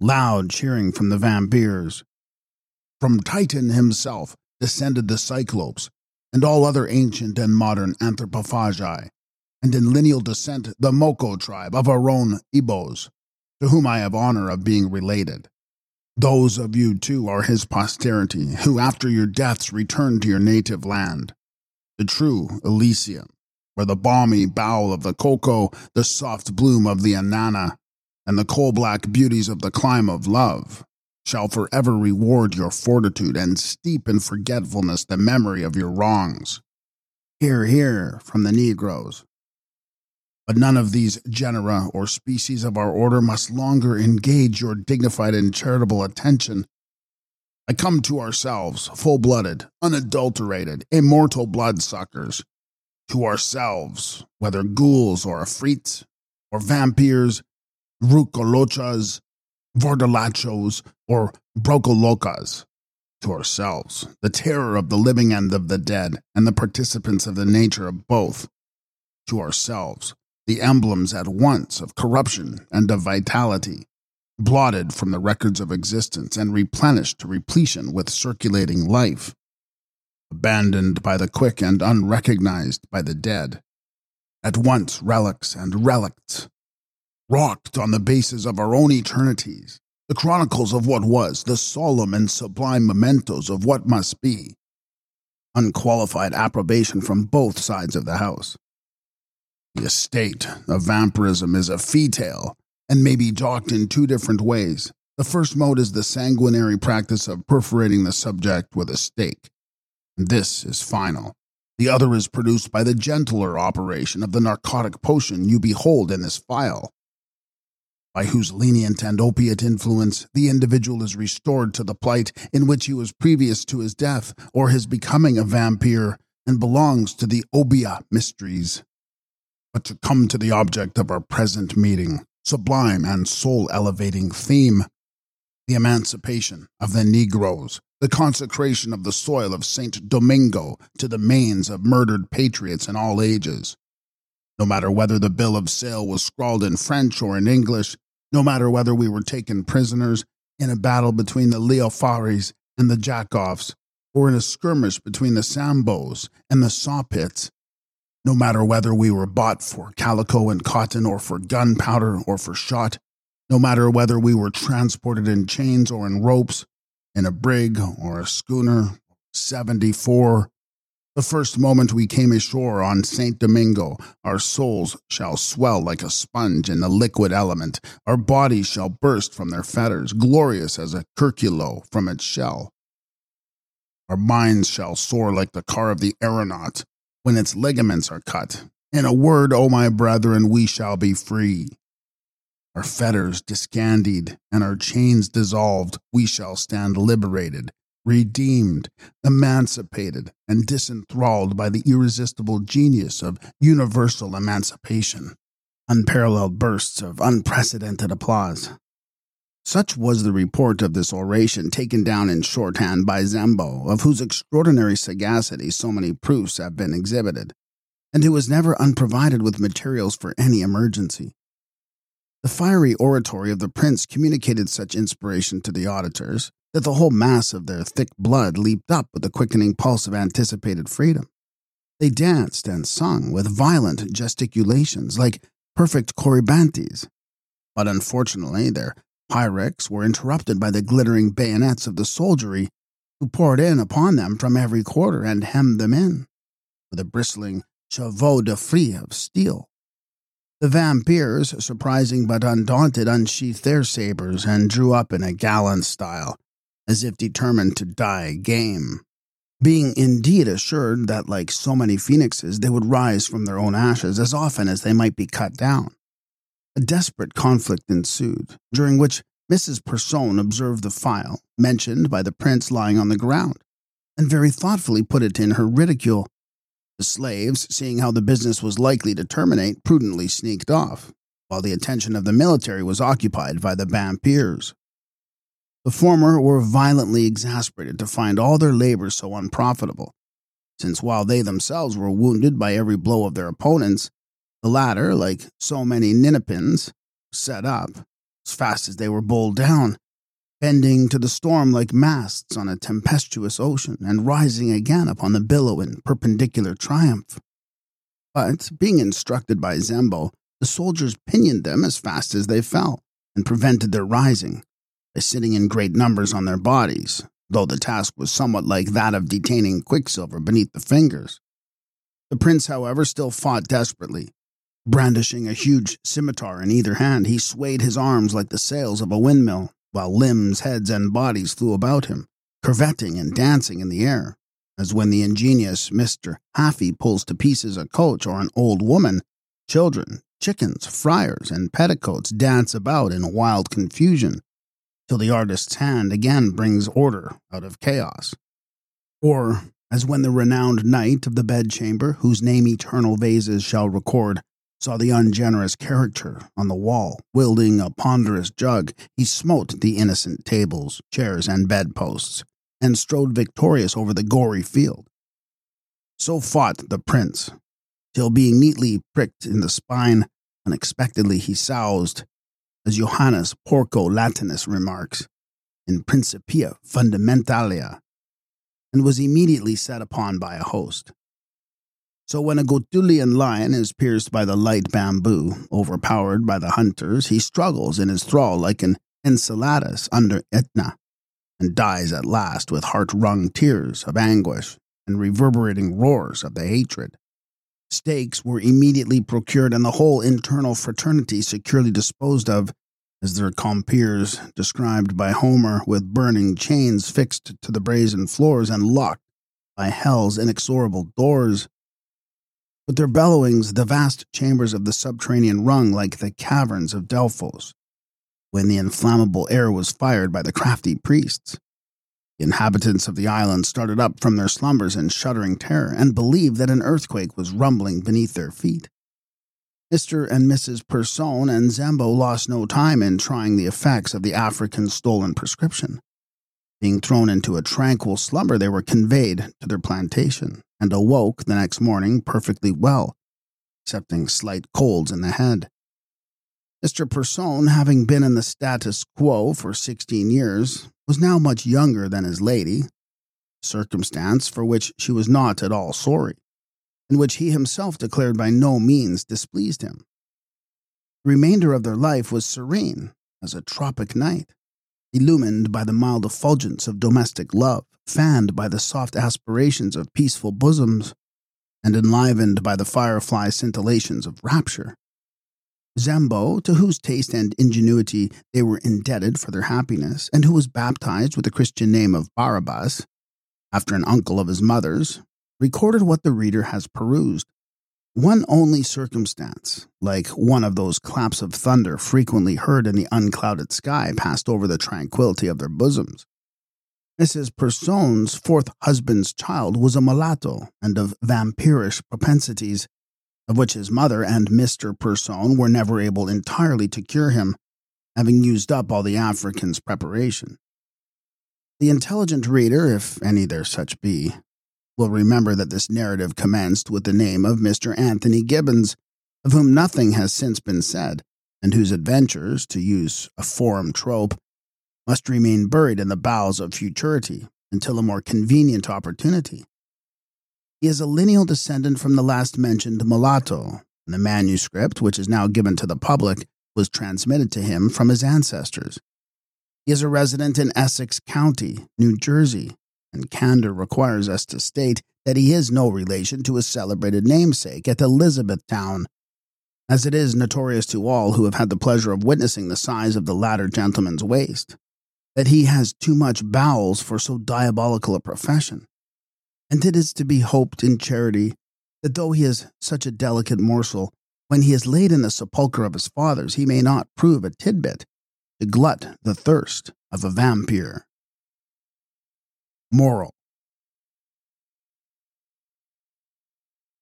Loud cheering from the vampires. From Titan himself descended the cyclopes, and all other ancient and modern anthropophagi, and in lineal descent the Moko tribe of our own Igbos, to whom I have honor of being related. Those of you, too, are his posterity, who after your deaths return to your native land, the true Elysium, where the balmy bough of the cocoa, the soft bloom of the anana, and the coal-black beauties of the clime of love, shall forever reward your fortitude and steep in forgetfulness the memory of your wrongs. Hear, hear, from the Negroes. But none of these genera or species of our order must longer engage your dignified and charitable attention. I come to ourselves, full-blooded, unadulterated, immortal bloodsuckers. To ourselves, whether ghouls or afrits, or vampires, rucolochas, vordelachos, or brocolocas. To ourselves, the terror of the living and of the dead, and the participants of the nature of both. To ourselves, the emblems at once of corruption and of vitality, blotted from the records of existence and replenished to repletion with circulating life, abandoned by the quick and unrecognized by the dead, at once relics and relicts, rocked on the bases of our own eternities, the chronicles of what was, the solemn and sublime mementos of what must be. Unqualified approbation from both sides of the house. The estate of vampirism is a fee-tale, and may be docked in two different ways. The first mode is the sanguinary practice of perforating the subject with a stake. This is final. The other is produced by the gentler operation of the narcotic potion you behold in this phial, by whose lenient and opiate influence the individual is restored to the plight in which he was previous to his death or his becoming a vampire, and belongs to the Obeah mysteries. But to come to the object of our present meeting, sublime and soul-elevating theme, the emancipation of the Negroes, the consecration of the soil of Saint Domingo to the manes of murdered patriots in all ages. No matter whether the bill of sale was scrawled in French or in English, no matter whether we were taken prisoners in a battle between the Leofares and the Jackoffs, or in a skirmish between the Sambos and the Sawpits, no matter whether we were bought for calico and cotton or for gunpowder or for shot, no matter whether we were transported in chains or in ropes, in a brig or a schooner, seventy-four, the first moment we came ashore on Saint Domingo, our souls shall swell like a sponge in the liquid element, our bodies shall burst from their fetters, glorious as a curculo from its shell. Our minds shall soar like the car of the aeronaut, when its ligaments are cut. In a word, O my brethren, we shall be free. Our fetters discandied, and our chains dissolved, we shall stand liberated, redeemed, emancipated, and disenthralled by the irresistible genius of universal emancipation. Unparalleled bursts of unprecedented applause. Such was the report of this oration, taken down in shorthand by Zembo, of whose extraordinary sagacity so many proofs have been exhibited, and who was never unprovided with materials for any emergency. The fiery oratory of the prince communicated such inspiration to the auditors that the whole mass of their thick blood leaped up with the quickening pulse of anticipated freedom. They danced and sung with violent gesticulations, like perfect corybantes, but unfortunately their Pyrrhics were interrupted by the glittering bayonets of the soldiery, who poured in upon them from every quarter and hemmed them in, with a bristling chevaux de frise of steel. The vampires, surprising but undaunted, unsheathed their sabres and drew up in a gallant style, as if determined to die game, being indeed assured that, like so many phoenixes, they would rise from their own ashes as often as they might be cut down. A desperate conflict ensued, during which Missus Persone observed the phial mentioned by the prince lying on the ground, and very thoughtfully put it in her reticule. The slaves, seeing how the business was likely to terminate, prudently sneaked off, while the attention of the military was occupied by the vampirs. The former were violently exasperated to find all their labor so unprofitable, since while they themselves were wounded by every blow of their opponents, the latter, like so many ninipins, set up as fast as they were bowled down, bending to the storm like masts on a tempestuous ocean and rising again upon the billow in perpendicular triumph. But, being instructed by Zembo, the soldiers pinioned them as fast as they fell and prevented their rising by sitting in great numbers on their bodies, though the task was somewhat like that of detaining quicksilver beneath the fingers. The prince, however, still fought desperately. Brandishing a huge scimitar in either hand, he swayed his arms like the sails of a windmill, while limbs, heads, and bodies flew about him, curvetting and dancing in the air, as when the ingenious Mister Haffy pulls to pieces a coach or an old woman. Children, chickens, friars, and petticoats dance about in wild confusion, till the artist's hand again brings order out of chaos. Or, as when the renowned knight of the bedchamber, whose name eternal vases shall record, saw the ungenerous character on the wall, wielding a ponderous jug, he smote the innocent tables, chairs, and bedposts, and strode victorious over the gory field. So fought the prince, till being neatly pricked in the spine, unexpectedly he soused, as Johannes Porco Latinus remarks, in Principia Fundamentalia, and was immediately set upon by a host. So when a Gotulian lion is pierced by the light bamboo, overpowered by the hunters, he struggles in his thrall like an Enceladus under Etna, and dies at last with heart-wrung tears of anguish and reverberating roars of the hatred. Stakes were immediately procured and the whole internal fraternity securely disposed of, as their compeers described by Homer, with burning chains fixed to the brazen floors and locked by hell's inexorable doors. With their bellowings, the vast chambers of the subterranean rung like the caverns of Delphos, when the inflammable air was fired by the crafty priests. The inhabitants of the island started up from their slumbers in shuddering terror and believed that an earthquake was rumbling beneath their feet. Mister and Missus Persone and Zembo lost no time in trying the effects of the African stolen prescription. Being thrown into a tranquil slumber, they were conveyed to their plantation and awoke the next morning perfectly well, excepting slight colds in the head. Mister Persone, having been in the status quo for sixteen years, was now much younger than his lady, a circumstance for which she was not at all sorry, and which he himself declared by no means displeased him. The remainder of their life was serene as a tropic night, illumined by the mild effulgence of domestic love, fanned by the soft aspirations of peaceful bosoms, and enlivened by the firefly scintillations of rapture. Zembo, to whose taste and ingenuity they were indebted for their happiness, and who was baptized with the Christian name of Barabbas, after an uncle of his mother's, recorded what the reader has perused. One only circumstance, like one of those claps of thunder frequently heard in the unclouded sky, passed over the tranquility of their bosoms. Missus Persone's fourth husband's child was a mulatto and of vampirish propensities, of which his mother and Mister Persone were never able entirely to cure him, having used up all the African's preparation. The intelligent reader, if any there such be, will remember that this narrative commenced with the name of Mister Anthony Gibbons, of whom nothing has since been said, and whose adventures, to use a forum trope, must remain buried in the bowels of futurity until a more convenient opportunity. He is a lineal descendant from the last-mentioned mulatto, and the manuscript, which is now given to the public, was transmitted to him from his ancestors. He is a resident in Essex County, New Jersey, and candor requires us to state that he is no relation to his celebrated namesake at Elizabethtown, as it is notorious to all who have had the pleasure of witnessing the size of the latter gentleman's waist, that he has too much bowels for so diabolical a profession. And it is to be hoped in charity that though he is such a delicate morsel, when he is laid in the sepulchre of his fathers, he may not prove a tidbit to glut the thirst of a vampire. Moral.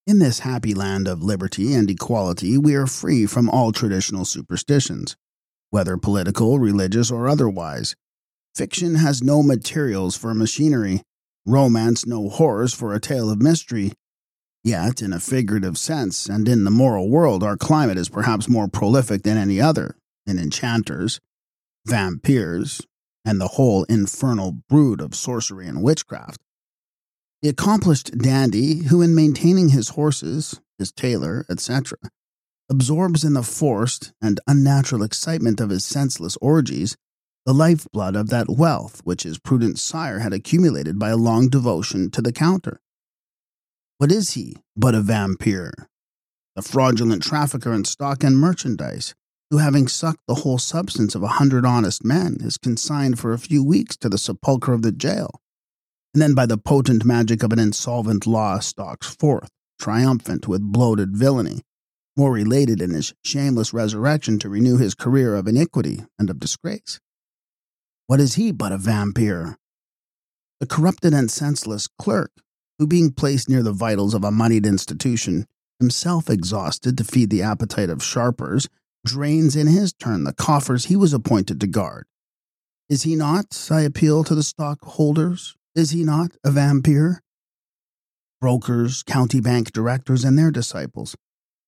In this happy land of liberty and equality, we are free from all traditional superstitions, whether political, religious, or otherwise. Fiction has no materials for machinery. Romance no horrors for a tale of mystery. Yet, in a figurative sense, and in the moral world, our climate is perhaps more prolific than any other, in enchanters, vampires, and the whole infernal brood of sorcery and witchcraft. The accomplished dandy, who in maintaining his horses, his tailor, et cetera, absorbs in the forced and unnatural excitement of his senseless orgies the lifeblood of that wealth which his prudent sire had accumulated by a long devotion to the counter. What is he but a vampire, the fraudulent trafficker in stock and merchandise, who, having sucked the whole substance of a hundred honest men, is consigned for a few weeks to the sepulchre of the jail, and then by the potent magic of an insolvent law stalks forth, triumphant with bloated villainy, more related in his shameless resurrection to renew his career of iniquity and of disgrace? What is he but a vampire? The corrupted and senseless clerk, who being placed near the vitals of a moneyed institution, himself exhausted to feed the appetite of sharpers, drains in his turn the coffers he was appointed to guard. Is he not, I appeal to the stockholders, is he not a vampire? Brokers, county bank directors, and their disciples,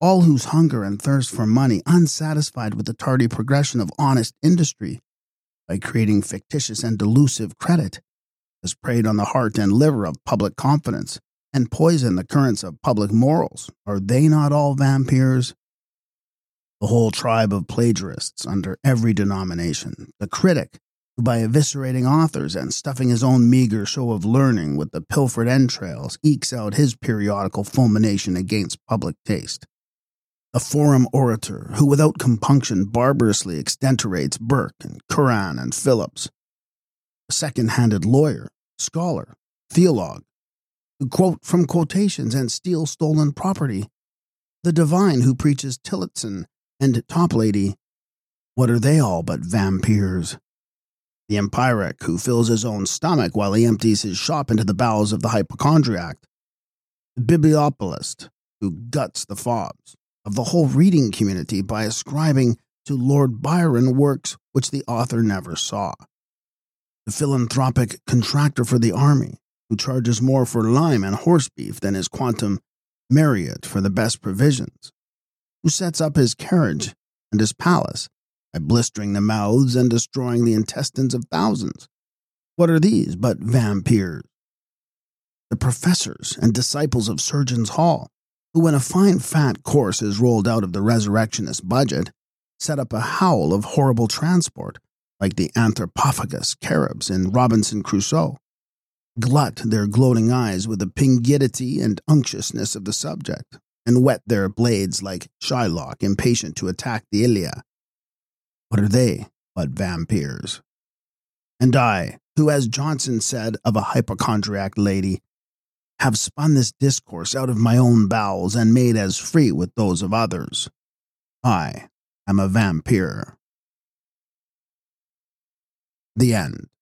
all whose hunger and thirst for money, unsatisfied with the tardy progression of honest industry, by creating fictitious and delusive credit, has preyed on the heart and liver of public confidence, and poisoned the currents of public morals. Are they not all vampires? the whole tribe of plagiarists under every denomination, the critic, who by eviscerating authors and stuffing his own meager show of learning with the pilfered entrails ekes out his periodical fulmination against public taste. The forum orator, who without compunction barbarously extenterates Burke and Curran and Phillips. The second-handed lawyer, scholar, theologue, who quote from quotations and steal stolen property. The divine who preaches Tillotson and Toplady. What are they all but vampires? The empiric who fills his own stomach while he empties his shop into the bowels of the hypochondriac. The bibliopolist who guts the fobs of the whole reading community by ascribing to Lord Byron works which the author never saw. The philanthropic contractor for the army, who charges more for lime and horse beef than his quantum Marriott for the best provisions, who sets up his carriage and his palace by blistering the mouths and destroying the intestines of thousands. What are these but vampires? The professors and disciples of Surgeons' Hall, who when a fine fat course is rolled out of the resurrectionist budget, set up a howl of horrible transport, like the anthropophagus caribs in Robinson Crusoe, glut their gloating eyes with the pingidity and unctuousness of the subject, and wet their blades like Shylock impatient to attack the Ilia. What are they but vampires? And I, who, as Johnson said of a hypochondriac lady, have spun this discourse out of my own bowels and made as free with those of others, I am a vampire. The End.